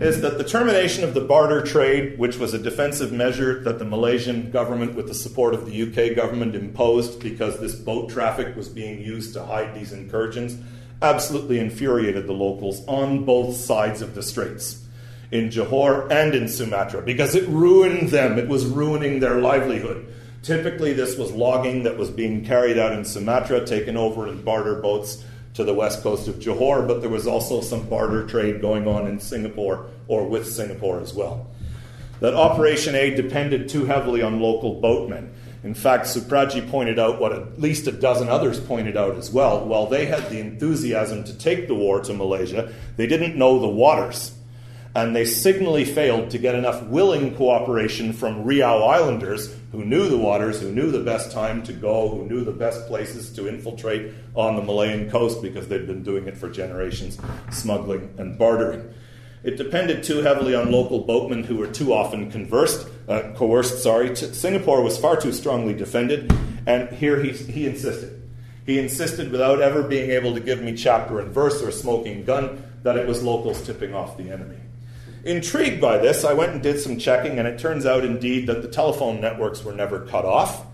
is that the termination of the barter trade, which was a defensive measure that the Malaysian government, with the support of the U K government, imposed because this boat traffic was being used to hide these incursions, absolutely infuriated the locals on both sides of the straits, in Johor and in Sumatra, because it ruined them. It was ruining their livelihood. Typically, this was logging that was being carried out in Sumatra, taken over in barter boats to the west coast of Johor, but there was also some barter trade going on in Singapore or with Singapore as well. That Operation A depended too heavily on local boatmen. In fact, Supraji pointed out what at least a dozen others pointed out as well. While they had the enthusiasm to take the war to Malaysia, they didn't know the waters, and they signally failed to get enough willing cooperation from Riau Islanders, who knew the waters, who knew the best time to go, who knew the best places to infiltrate on the Malayan coast, because they'd been doing it for generations, smuggling and bartering. It depended too heavily on local boatmen who were too often conversed, uh, coerced. Sorry, T- Singapore was far too strongly defended, and here he, he insisted. He insisted, without ever being able to give me chapter and verse or smoking gun, that it was locals tipping off the enemy. Intrigued by this, I went and did some checking, and it turns out indeed that the telephone networks were never cut off.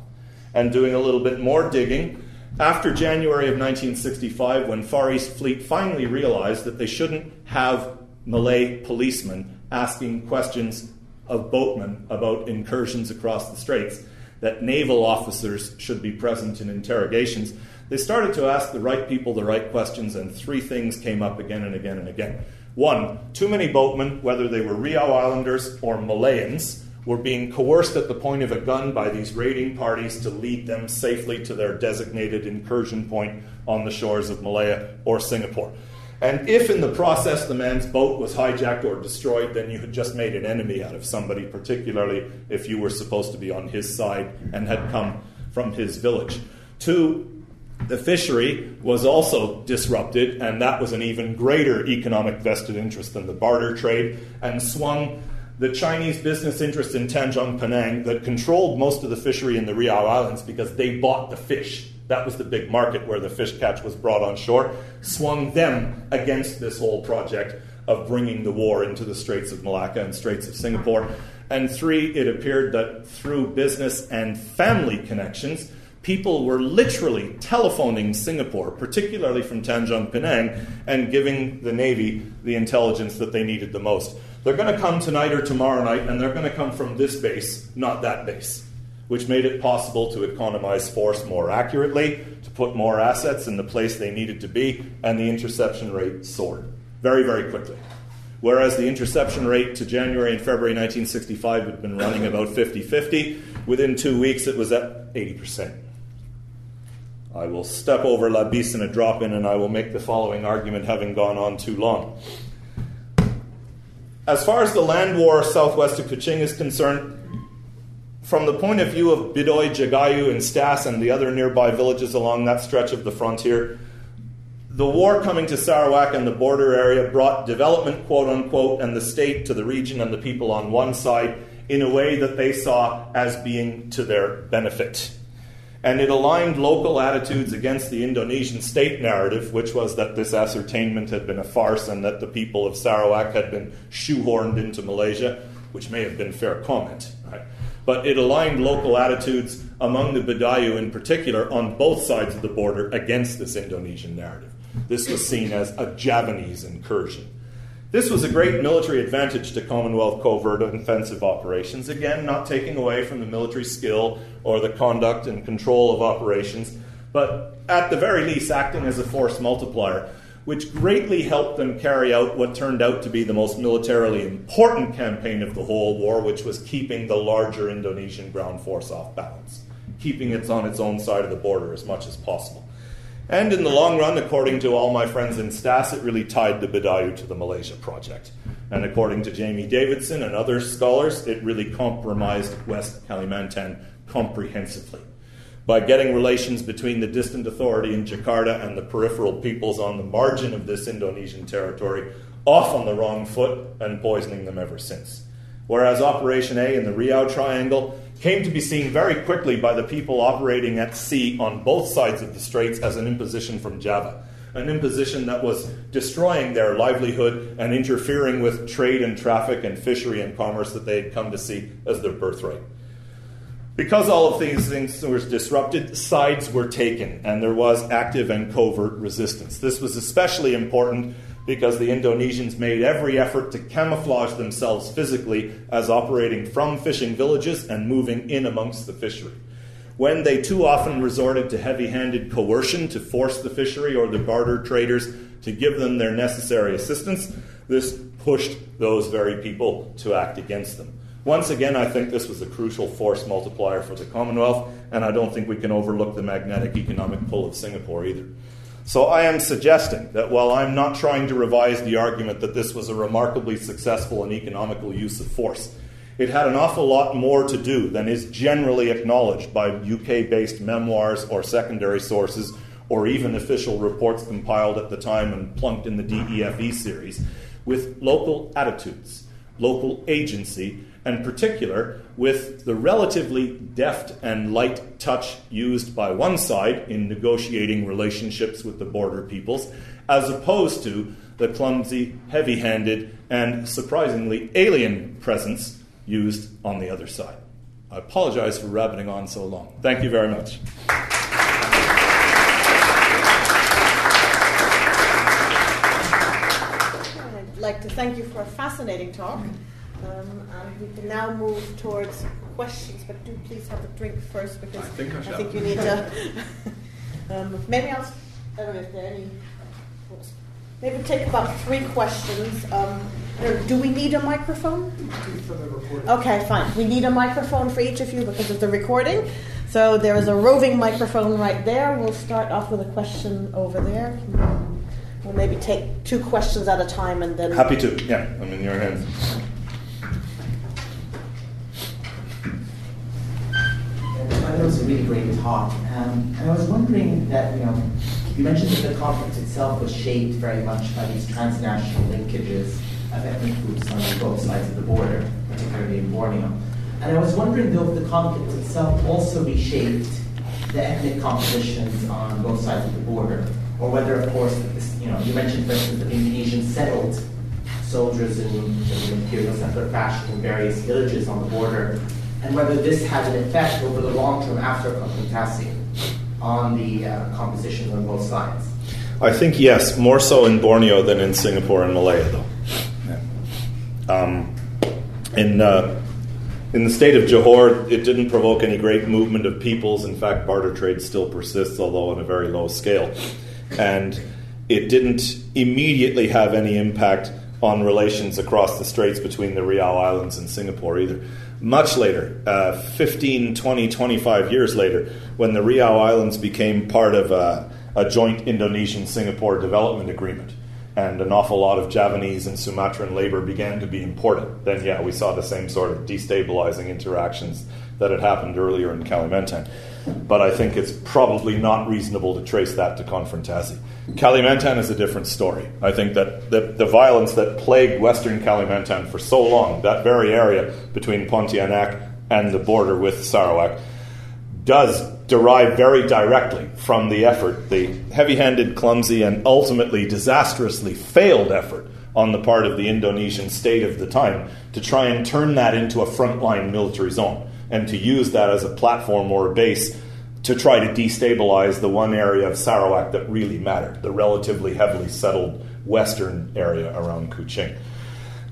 And doing a little bit more digging, After January of nineteen sixty-five, when Far East Fleet finally realized that they shouldn't have Malay policemen asking questions of boatmen about incursions across the straits, that naval officers should be present in interrogations, they started to ask the right people the right questions, and three things came up again and again and again. One, too many boatmen, whether they were Riau Islanders or Malayans, were being coerced at the point of a gun by these raiding parties to lead them safely to their designated incursion point on the shores of Malaya or Singapore. And if in the process the man's boat was hijacked or destroyed, then you had just made an enemy out of somebody, particularly if you were supposed to be on his side and had come from his village. Two, the fishery was also disrupted, and that was an even greater economic vested interest than the barter trade, and swung the Chinese business interest in Tanjung Pinang that controlled most of the fishery in the Riau Islands because they bought the fish. That was the big market where the fish catch was brought on shore, swung them against this whole project of bringing the war into the Straits of Malacca and Straits of Singapore. And three, it appeared that through business and family connections, people were literally telephoning Singapore, particularly from Tanjung Pinang, and giving the Navy the intelligence that they needed the most. They're going to come tonight or tomorrow night, and they're going to come from this base, not that base, which made it possible to economize force more accurately, to put more assets in the place they needed to be, and the interception rate soared very, very quickly. Whereas the interception rate to January and February nineteen sixty-five had been running about fifty-fifty, within two weeks it was at eighty percent. I will step over Labis in a drop-in, and I will make the following argument, having gone on too long. As far as the land war southwest of Kuching is concerned, from the point of view of Bidayuh, Jagoi, and Stas and the other nearby villages along that stretch of the frontier, the war coming to Sarawak and the border area brought development, quote-unquote, and the state to the region and the people on one side in a way that they saw as being to their benefit. And it aligned local attitudes against the Indonesian state narrative, which was that this ascertainment had been a farce and that the people of Sarawak had been shoehorned into Malaysia, which may have been fair comment. Right? But it aligned local attitudes among the Bidayuh in particular on both sides of the border against this Indonesian narrative. This was seen as a Javanese incursion. This was a great military advantage to Commonwealth covert and offensive operations, again, not taking away from the military skill or the conduct and control of operations, but at the very least acting as a force multiplier, which greatly helped them carry out what turned out to be the most militarily important campaign of the whole war, which was keeping the larger Indonesian ground force off balance, keeping it on its own side of the border as much as possible. And in the long run, according to all my friends in S T A S, it really tied the Bidayuh to the Malaysia project. And according to Jamie Davidson and other scholars, it really compromised West Kalimantan comprehensively. By getting relations between the distant authority in Jakarta and the peripheral peoples on the margin of this Indonesian territory off on the wrong foot and poisoning them ever since. Whereas Operation A in the Riau Triangle came to be seen very quickly by the people operating at sea on both sides of the straits as an imposition from Java, an imposition that was destroying their livelihood and interfering with trade and traffic and fishery and commerce that they had come to see as their birthright. Because all of these things were disrupted, sides were taken, and there was active and covert resistance. This was especially important because the Indonesians made every effort to camouflage themselves physically as operating from fishing villages and moving in amongst the fishery. When they too often resorted to heavy-handed coercion to force the fishery or the barter traders to give them their necessary assistance, this pushed those very people to act against them. Once again, I think this was a crucial force multiplier for the Commonwealth, and I don't think we can overlook the magnetic economic pull of Singapore either. So I am suggesting that while I'm not trying to revise the argument that this was a remarkably successful and economical use of force, it had an awful lot more to do than is generally acknowledged by U K-based memoirs or secondary sources or even official reports compiled at the time and plunked in the D E F E series, with local attitudes, local agency, in particular with the relatively deft and light touch used by one side in negotiating relationships with the border peoples, as opposed to the clumsy, heavy-handed, and surprisingly alien presence used on the other side. I apologize for rabbiting on so long. Thank you very much. thank you for a fascinating talk. Um, and we can now move towards questions, but do please have a drink first, because I think, I I think you need to. um, maybe I'll. I don't know if there are any. Maybe take about three questions. Um, do we need a microphone? Okay, fine. We need a microphone for each of you because of the recording. So there is a roving microphone right there. We'll start off with a question over there. We'll maybe take two questions at a time and then. Happy to. Yeah, I'm in your hands. That was a really great talk. Um, and I was wondering that, you know, you mentioned that the conference itself was shaped very much by these transnational linkages of ethnic groups on both sides of the border, particularly in Borneo. And I was wondering, though, if the conference itself also reshaped the ethnic compositions on both sides of the border, or whether, of course, this, you know, you mentioned, for instance, that the Indonesian settled soldiers in, in imperial settler fashion in various villages on the border, and whether this had an effect over the long term after Konfrontasi on the uh, composition on both sides? I think yes, more so in Borneo than in Singapore and Malaya, though. Yeah. Um, in, uh, in the state of Johor, it didn't provoke any great movement of peoples. In fact, barter trade still persists, although on a very low scale. And it didn't immediately have any impact on relations across the straits between the Riau Islands and Singapore either. Much later, uh, fifteen, twenty, twenty-five years later, when the Riau Islands became part of a, a joint Indonesian-Singapore development agreement, and an awful lot of Javanese and Sumatran labor began to be imported, then, yeah, we saw the same sort of destabilizing interactions that had happened earlier in Kalimantan. But I think it's probably not reasonable to trace that to Konfrontasi. Kalimantan is a different story. I think that the, the violence that plagued Western Kalimantan for so long, that very area between Pontianak and the border with Sarawak, does derive very directly from the effort, the heavy-handed, clumsy, and ultimately disastrously failed effort on the part of the Indonesian state of the time to try and turn that into a frontline military zone, and to use that as a platform or a base to try to destabilize the one area of Sarawak that really mattered, the relatively heavily settled western area around Kuching.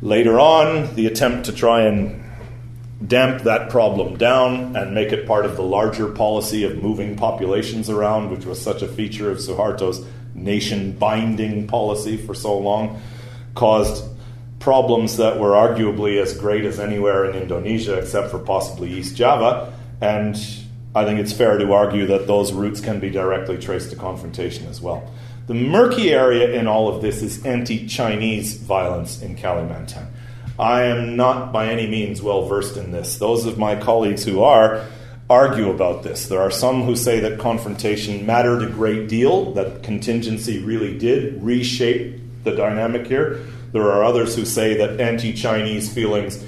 Later on, the attempt to try and damp that problem down and make it part of the larger policy of moving populations around, which was such a feature of Suharto's nation-binding policy for so long, caused problems that were arguably as great as anywhere in Indonesia, except for possibly East Java. And I think it's fair to argue that those roots can be directly traced to confrontation as well. The murky area in all of this is anti-Chinese violence in Kalimantan. I am not by any means well versed in this. Those of my colleagues who are argue about this. There are some who say that confrontation mattered a great deal, that contingency really did reshape the dynamic here. There are others who say that anti-Chinese feelings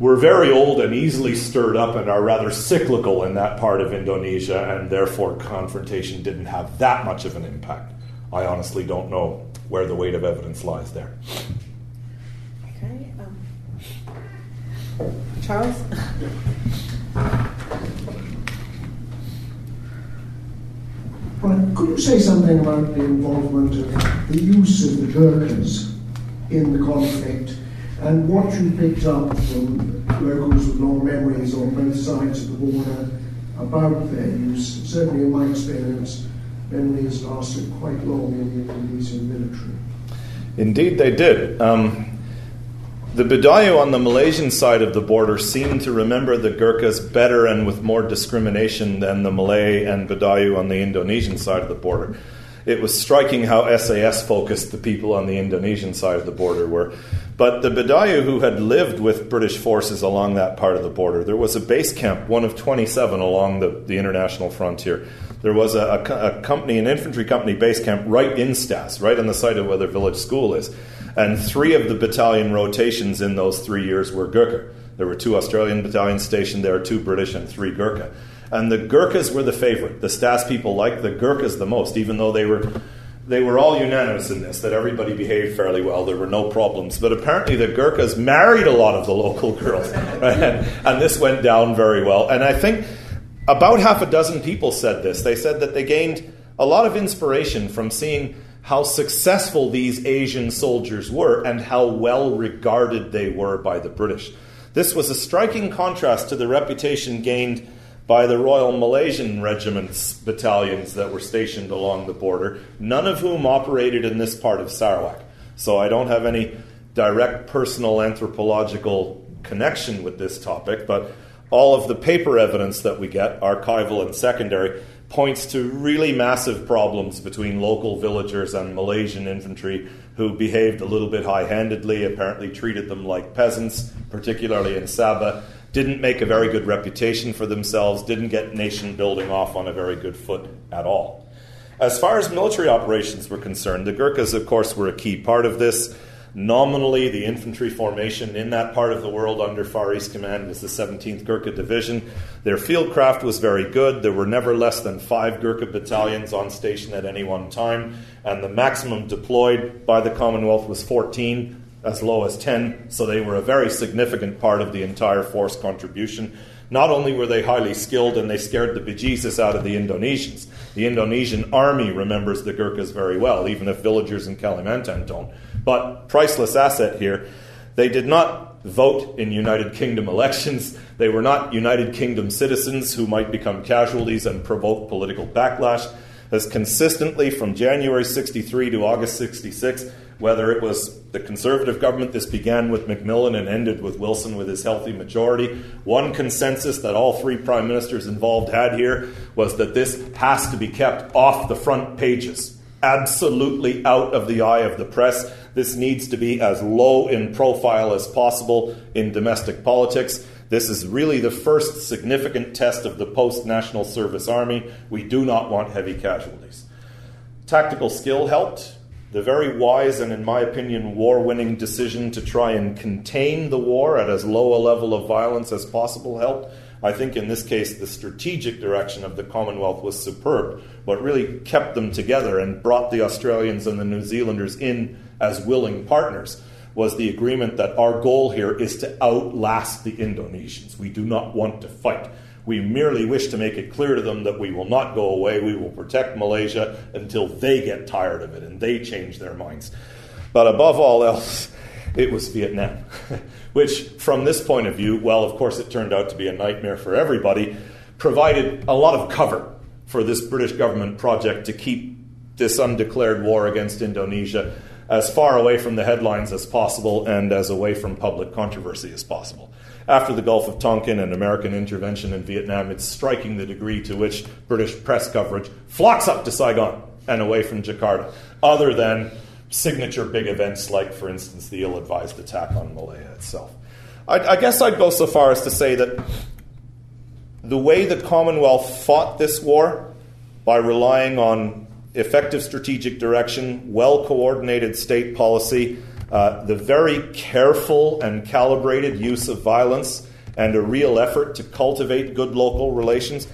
were very old and easily stirred up and are rather cyclical in that part of Indonesia, and therefore confrontation didn't have that much of an impact. I honestly don't know where the weight of evidence lies there. Okay. Um, Charles? Well, could you say something about the involvement of the use of the Gurkhas in the conflict, and what you picked up from locals with long memories on both sides of the border about their use? Certainly, in my experience, memories lasted quite long in the Indonesian military. Indeed, they did. Um, the Bidayuh on the Malaysian side of the border seemed to remember the Gurkhas better and with more discrimination than the Malay and Bidayuh on the Indonesian side of the border. It was striking how S A S-focused the people on the Indonesian side of the border were. But the Bidayuh who had lived with British forces along that part of the border, there was a base camp, one of twenty-seven along the, the international frontier. There was a, a, a company, an infantry company base camp right in Stas, right on the site of where the village school is. And three of the battalion rotations in those three years were Gurkha. There were two Australian battalions stationed there, two British and three Gurkha. And the Gurkhas were the favorite. The Stas people liked the Gurkhas the most, even though they were they were all unanimous in this, that everybody behaved fairly well, there were no problems. But apparently the Gurkhas married a lot of the local girls, right? and, and this went down very well. And I think about half a dozen people said this. They said that they gained a lot of inspiration from seeing how successful these Asian soldiers were and how well regarded they were by the British. This was a striking contrast to the reputation gained by the Royal Malaysian Regiment's battalions that were stationed along the border, none of whom operated in this part of Sarawak. So I don't have any direct personal anthropological connection with this topic, but all of the paper evidence that we get, archival and secondary, points to really massive problems between local villagers and Malaysian infantry who behaved a little bit high-handedly, apparently treated them like peasants, particularly in Sabah, didn't make a very good reputation for themselves, didn't get nation building off on a very good foot at all. As far as military operations were concerned, the Gurkhas, of course, were a key part of this. Nominally, the infantry formation in that part of the world under Far East Command was the seventeenth Gurkha Division. Their fieldcraft was very good. There were never less than five Gurkha battalions on station at any one time, and the maximum deployed by the Commonwealth was fourteen, as low as ten, so they were a very significant part of the entire force contribution. Not only were they highly skilled, and they scared the bejesus out of the Indonesians. The Indonesian army remembers the Gurkhas very well, even if villagers in Kalimantan don't. But priceless asset here, they did not vote in United Kingdom elections. They were not United Kingdom citizens who might become casualties and provoke political backlash. As consistently from January sixty-three to August sixty-six, whether it was the Conservative government, this began with Macmillan and ended with Wilson with his healthy majority, one consensus that all three prime ministers involved had here was that this has to be kept off the front pages, absolutely out of the eye of the press. This needs to be as low in profile as possible in domestic politics. This is really the first significant test of the post-National Service Army. We do not want heavy casualties. Tactical skill helped. The very wise and, in my opinion, war-winning decision to try and contain the war at as low a level of violence as possible helped. I think in this case the strategic direction of the Commonwealth was superb. What really kept them together and brought the Australians and the New Zealanders in as willing partners was the agreement that our goal here is to outlast the Indonesians. We do not want to fight. We merely wish to make it clear to them that we will not go away. We will protect Malaysia until they get tired of it and they change their minds. But above all else, it was Vietnam, which from this point of view, well, of course, it turned out to be a nightmare for everybody, provided a lot of cover for this British government project to keep this undeclared war against Indonesia as far away from the headlines as possible and as away from public controversy as possible. After the Gulf of Tonkin and American intervention in Vietnam, it's striking the degree to which British press coverage flocks up to Saigon and away from Jakarta, other than signature big events like, for instance, the ill-advised attack on Malaya itself. I, I guess I'd go so far as to say that the way the Commonwealth fought this war, by relying on effective strategic direction, well-coordinated state policy, Uh, the very careful and calibrated use of violence and a real effort to cultivate good local relations,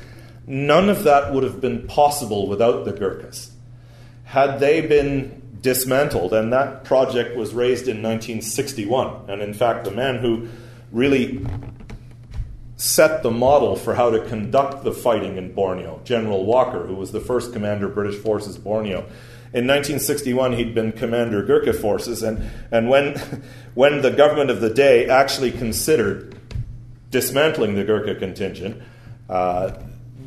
none of that would have been possible without the Gurkhas. Had they been dismantled, and that project was raised in nineteen sixty-one, and in fact the man who really set the model for how to conduct the fighting in Borneo, General Walker, who was the first commander of British forces Borneo, in nineteen sixty-one, he'd been commander Gurkha forces, and, and when, when the government of the day actually considered dismantling the Gurkha contingent, uh,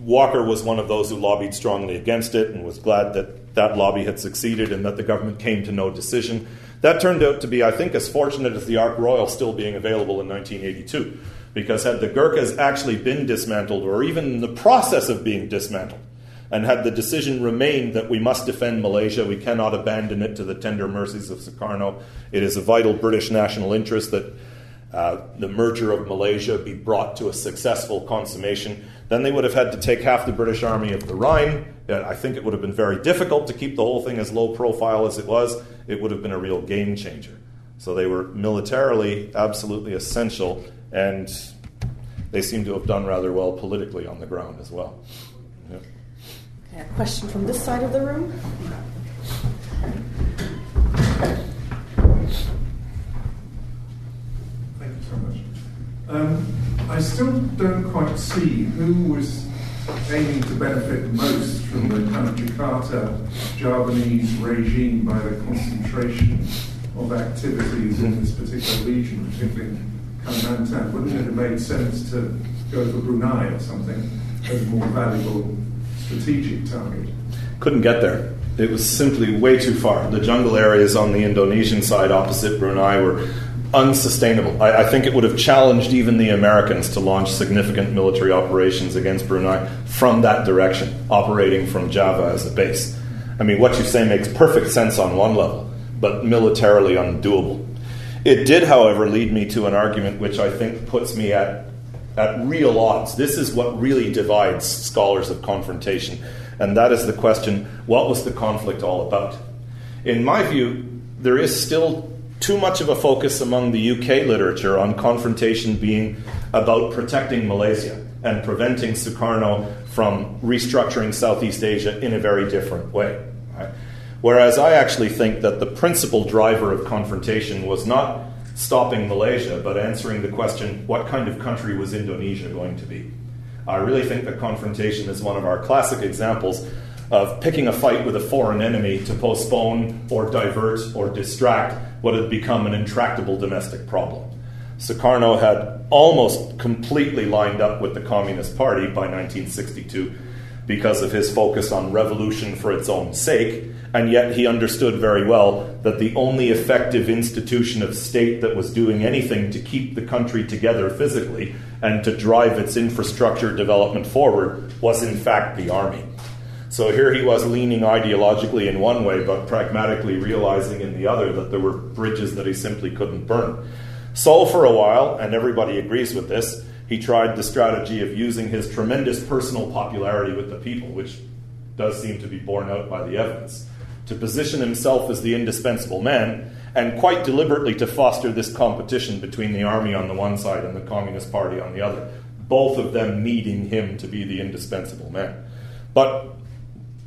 Walker was one of those who lobbied strongly against it and was glad that that lobby had succeeded and that the government came to no decision. That turned out to be, I think, as fortunate as the Ark Royal still being available in nineteen eighty-two, because had the Gurkhas actually been dismantled, or even in the process of being dismantled, and had the decision remained that we must defend Malaysia, we cannot abandon it to the tender mercies of Sukarno, it is a vital British national interest that uh, the merger of Malaysia be brought to a successful consummation, then they would have had to take half the British army of the Rhine. I think it would have been very difficult to keep the whole thing as low profile as it was. It would have been a real game changer. So they were militarily absolutely essential, and they seem to have done rather well politically on the ground as well. Yeah. A question from this side of the room. Thank you so much. Um, I still don't quite see who was aiming to benefit most from the kind of Jakarta Javanese regime by the concentration of activities in this particular region, particularly Kalimantan. Wouldn't it have made sense to go for Brunei or something as a more valuable strategic target? Couldn't get there. It was simply way too far. The jungle areas on the Indonesian side opposite Brunei were unsustainable. I, I think it would have challenged even the Americans to launch significant military operations against Brunei from that direction, operating from Java as a base. I mean, what you say makes perfect sense on one level, but militarily undoable. It did, however, lead me to an argument which I think puts me at, at real odds. This is what really divides scholars of confrontation, and that is the question, what was the conflict all about? In my view, there is still too much of a focus among the U K literature on confrontation being about protecting Malaysia and preventing Sukarno from restructuring Southeast Asia in a very different way. Right? Whereas I actually think that the principal driver of confrontation was not stopping Malaysia, but answering the question, what kind of country was Indonesia going to be? I really think that confrontation is one of our classic examples of picking a fight with a foreign enemy to postpone or divert or distract what had become an intractable domestic problem. Sukarno had almost completely lined up with the Communist Party by nineteen sixty-two because of his focus on revolution for its own sake, and yet he understood very well that the only effective institution of state that was doing anything to keep the country together physically and to drive its infrastructure development forward was in fact the army. So here he was leaning ideologically in one way, but pragmatically realizing in the other that there were bridges that he simply couldn't burn. So for a while, and everybody agrees with this, he tried the strategy of using his tremendous personal popularity with the people, which does seem to be borne out by the evidence, to position himself as the indispensable man, and quite deliberately to foster this competition between the army on the one side and the Communist Party on the other, both of them needing him to be the indispensable man. But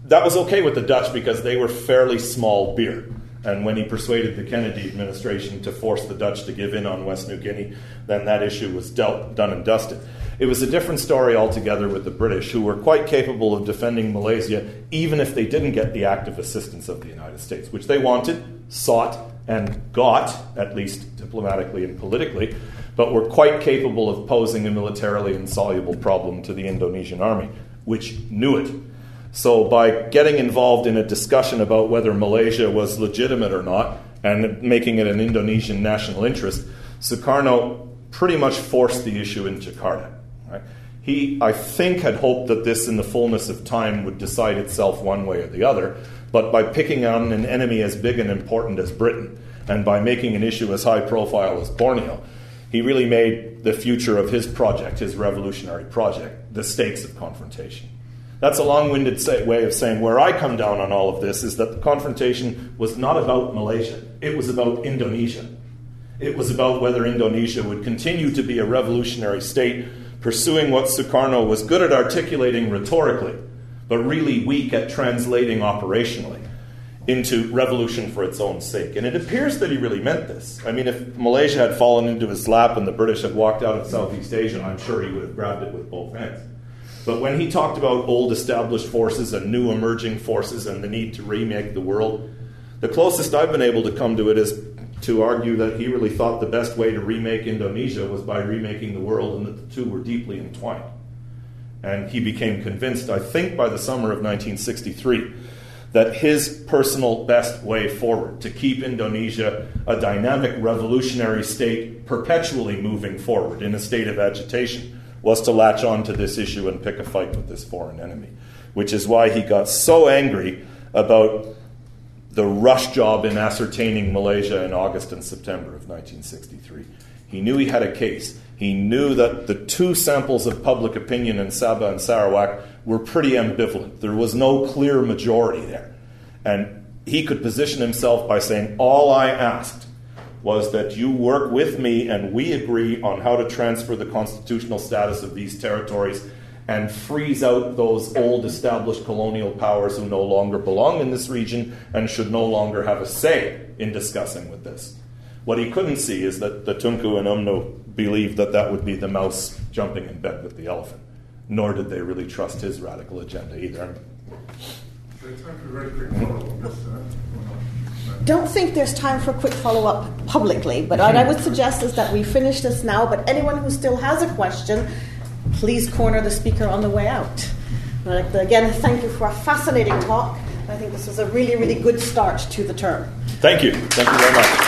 that was okay with the Dutch because they were fairly small beer. And when he persuaded the Kennedy administration to force the Dutch to give in on West New Guinea, then that issue was dealt, done and dusted. It was a different story altogether with the British, who were quite capable of defending Malaysia, even if they didn't get the active assistance of the United States, which they wanted, sought, and got, at least diplomatically and politically, but were quite capable of posing a militarily insoluble problem to the Indonesian army, which knew it. So by getting involved in a discussion about whether Malaysia was legitimate or not and making it an Indonesian national interest, Sukarno pretty much forced the issue in Jakarta. Right? He, I think, had hoped that this in the fullness of time would decide itself one way or the other, but by picking on an enemy as big and important as Britain and by making an issue as high profile as Borneo, he really made the future of his project, his revolutionary project, the stakes of confrontation. That's a long-winded say, way of saying where I come down on all of this is that the confrontation was not about Malaysia. It was about Indonesia. It was about whether Indonesia would continue to be a revolutionary state, pursuing what Sukarno was good at articulating rhetorically, but really weak at translating operationally into revolution for its own sake. And it appears that he really meant this. I mean, if Malaysia had fallen into his lap and the British had walked out of Southeast Asia, I'm sure he would have grabbed it with both hands. But when he talked about old established forces and new emerging forces and the need to remake the world, the closest I've been able to come to it is to argue that he really thought the best way to remake Indonesia was by remaking the world and that the two were deeply entwined. And he became convinced, I think by the summer of nineteen sixty-three, that his personal best way forward to keep Indonesia a dynamic revolutionary state perpetually moving forward in a state of agitation was to latch on to this issue and pick a fight with this foreign enemy, which is why he got so angry about the rush job in ascertaining Malaysia in August and September of nineteen sixty-three. He knew he had a case. He knew that the two samples of public opinion in Sabah and Sarawak were pretty ambivalent. There was no clear majority there. And he could position himself by saying, all I asked was that you work with me and we agree on how to transfer the constitutional status of these territories and freeze out those old established colonial powers who no longer belong in this region and should no longer have a say in discussing with this. What he couldn't see is that the Tunku and Umno believed that that would be the mouse jumping in bed with the elephant. nor did they really trust his radical agenda either. Don't think there's time for a quick follow-up publicly, but what I would suggest is that we finish this now, but anyone who still has a question, please corner the speaker on the way out. But again, thank you for a fascinating talk. I think this was a really, really good start to the term. Thank you. Thank you very much.